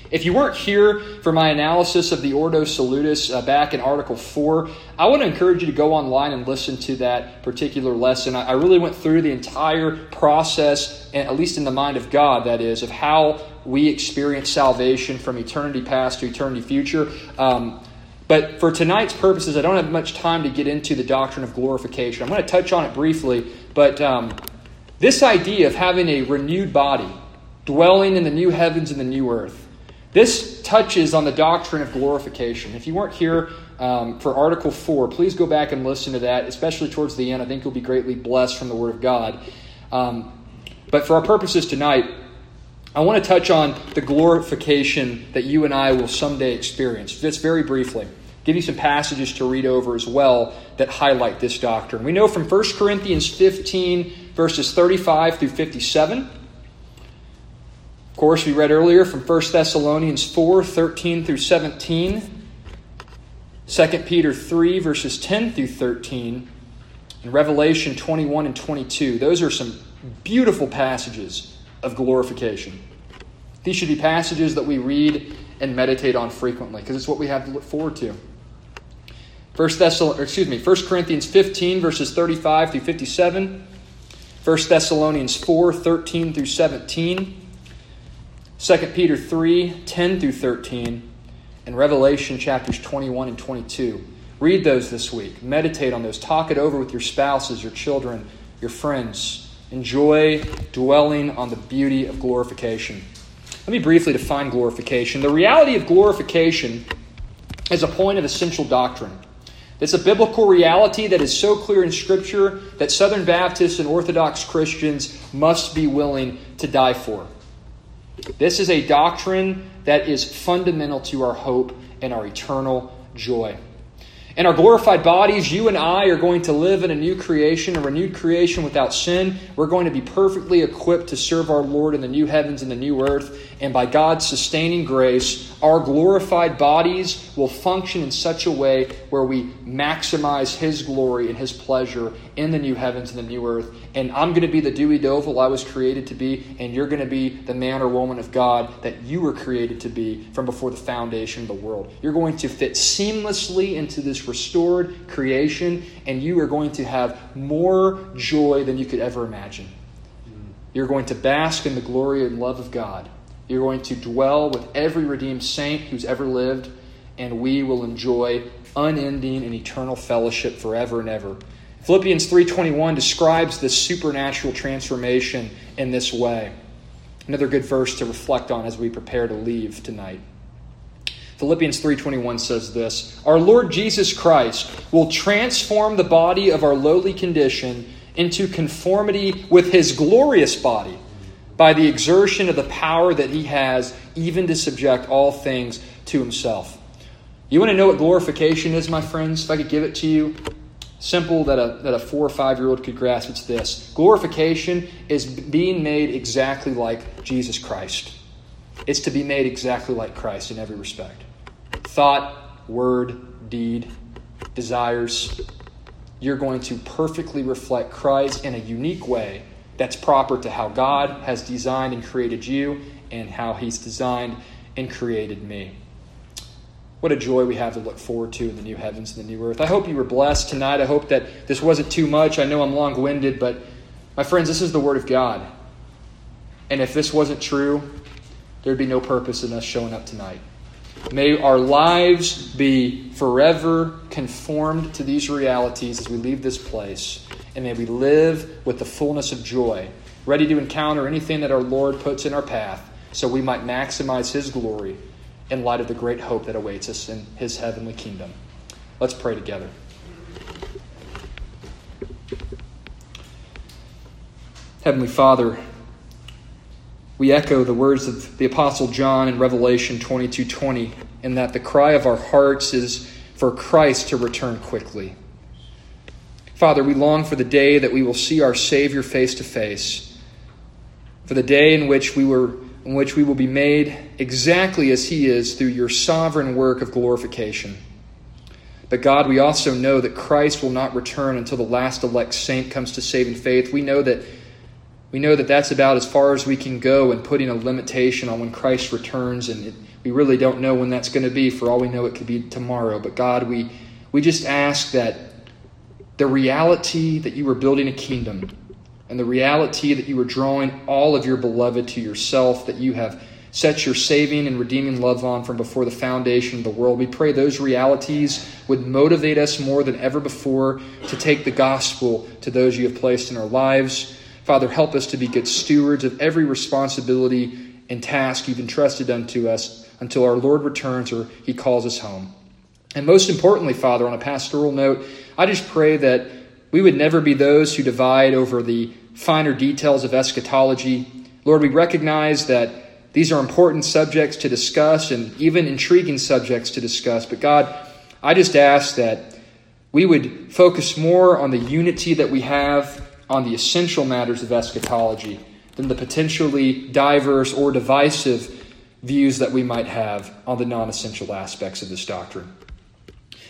If you weren't here for my analysis of the Ordo Salutis uh, back in Article four, I want to encourage you to go online and listen to that particular lesson. I, I really went through the entire process, and at least in the mind of God, that is, of how we experience salvation from eternity past to eternity future. Um, But for tonight's purposes, I don't have much time to get into the doctrine of glorification. I'm going to touch on it briefly, but um, this idea of having a renewed body, dwelling in the new heavens and the new earth, this touches on the doctrine of glorification. If you weren't here um, for Article four, please go back and listen to that, especially towards the end. I think you'll be greatly blessed from the Word of God. Um, but for our purposes tonight, I want to touch on the glorification that you and I will someday experience, just very briefly. Give you some passages to read over as well that highlight this doctrine. We know from First Corinthians fifteen, verses thirty-five through fifty-seven. Of course, we read earlier from First Thessalonians four, thirteen through seventeen. Second Peter three, verses ten through thirteen. And Revelation twenty-one and twenty-two. Those are some beautiful passages of glorification. These should be passages that we read and meditate on frequently because it's what we have to look forward to. First Thessalonians, excuse me, First Corinthians fifteen, verses thirty-five through fifty-seven, First Thessalonians four, thirteen through seventeen, Second Peter three, ten through thirteen, and Revelation chapters twenty-one and twenty-two. Read those this week. Meditate on those. Talk it over with your spouses, your children, your friends. Enjoy dwelling on the beauty of glorification. Let me briefly define glorification. The reality of glorification is a point of essential doctrine. It's a biblical reality that is so clear in Scripture that Southern Baptists and Orthodox Christians must be willing to die for. This is a doctrine that is fundamental to our hope and our eternal joy. In our glorified bodies, you and I are going to live in a new creation, a renewed creation without sin. We're going to be perfectly equipped to serve our Lord in the new heavens and the new earth. And by God's sustaining grace, our glorified bodies will function in such a way where we maximize His glory and His pleasure in the new heavens and the new earth. And I'm going to be the Dewey Dovel I was created to be, and you're going to be the man or woman of God that you were created to be from before the foundation of the world. You're going to fit seamlessly into this restored creation, and you are going to have more joy than you could ever imagine. You're going to bask in the glory and love of God. You're going to dwell with every redeemed saint who's ever lived, and we will enjoy unending and eternal fellowship forever and ever. Philippians three twenty-one describes this supernatural transformation in this way. Another good verse to reflect on as we prepare to leave tonight. Philippians three twenty-one says this, "Our Lord Jesus Christ will transform the body of our lowly condition into conformity with His glorious body by the exertion of the power that He has, even to subject all things to Himself." You want to know what glorification is, my friends? If I could give it to you, simple that a, that a four or five-year-old could grasp, it's this. Glorification is being made exactly like Jesus Christ. It's to be made exactly like Christ in every respect. Thought, word, deed, desires. You're going to perfectly reflect Christ in a unique way that's proper to how God has designed and created you and how He's designed and created me. What a joy we have to look forward to in the new heavens and the new earth. I hope you were blessed tonight. I hope that this wasn't too much. I know I'm long-winded, but my friends, this is the Word of God. And if this wasn't true, there'd be no purpose in us showing up tonight. May our lives be forever conformed to these realities as we leave this place. And may we live with the fullness of joy, ready to encounter anything that our Lord puts in our path so we might maximize His glory in light of the great hope that awaits us in His heavenly kingdom. Let's pray together. Heavenly Father, we echo the words of the Apostle John in Revelation twenty-two twenty, in that the cry of our hearts is for Christ to return quickly. Father, we long for the day that we will see our Savior face to face, for the day in which we were, in which we will be made exactly as He is through your sovereign work of glorification. But God, we also know that Christ will not return until the last elect saint comes to saving faith. We know that we know that that's about as far as we can go in putting a limitation on when Christ returns, and it, we really don't know when that's going to be. For all we know, it could be tomorrow. But God, we we just ask that the reality that you were building a kingdom and the reality that you were drawing all of your beloved to yourself, that you have set your saving and redeeming love on from before the foundation of the world. We pray those realities would motivate us more than ever before to take the gospel to those you have placed in our lives. Father, help us to be good stewards of every responsibility and task you've entrusted unto us until our Lord returns or he calls us home. And most importantly, Father, on a pastoral note, I just pray that we would never be those who divide over the finer details of eschatology. Lord, we recognize that these are important subjects to discuss and even intriguing subjects to discuss. But God, I just ask that we would focus more on the unity that we have on the essential matters of eschatology than the potentially diverse or divisive views that we might have on the non-essential aspects of this doctrine.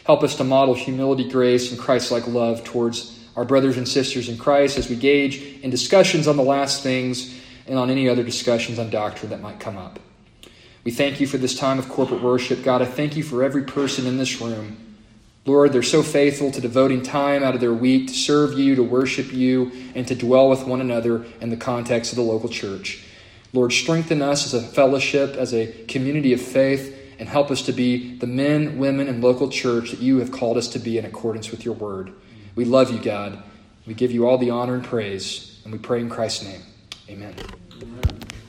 Help us to model humility, grace, and Christ-like love towards our brothers and sisters in Christ as we gauge in discussions on the last things and on any other discussions on doctrine that might come up. We thank you for this time of corporate worship. God, I thank you for every person in this room. Lord, they're so faithful to devoting time out of their week to serve you, to worship you, and to dwell with one another in the context of the local church. Lord, strengthen us as a fellowship, as a community of faith, and help us to be the men, women, and local church that you have called us to be in accordance with your word. We love you, God. We give you all the honor and praise, and we pray in Christ's name. Amen. Amen.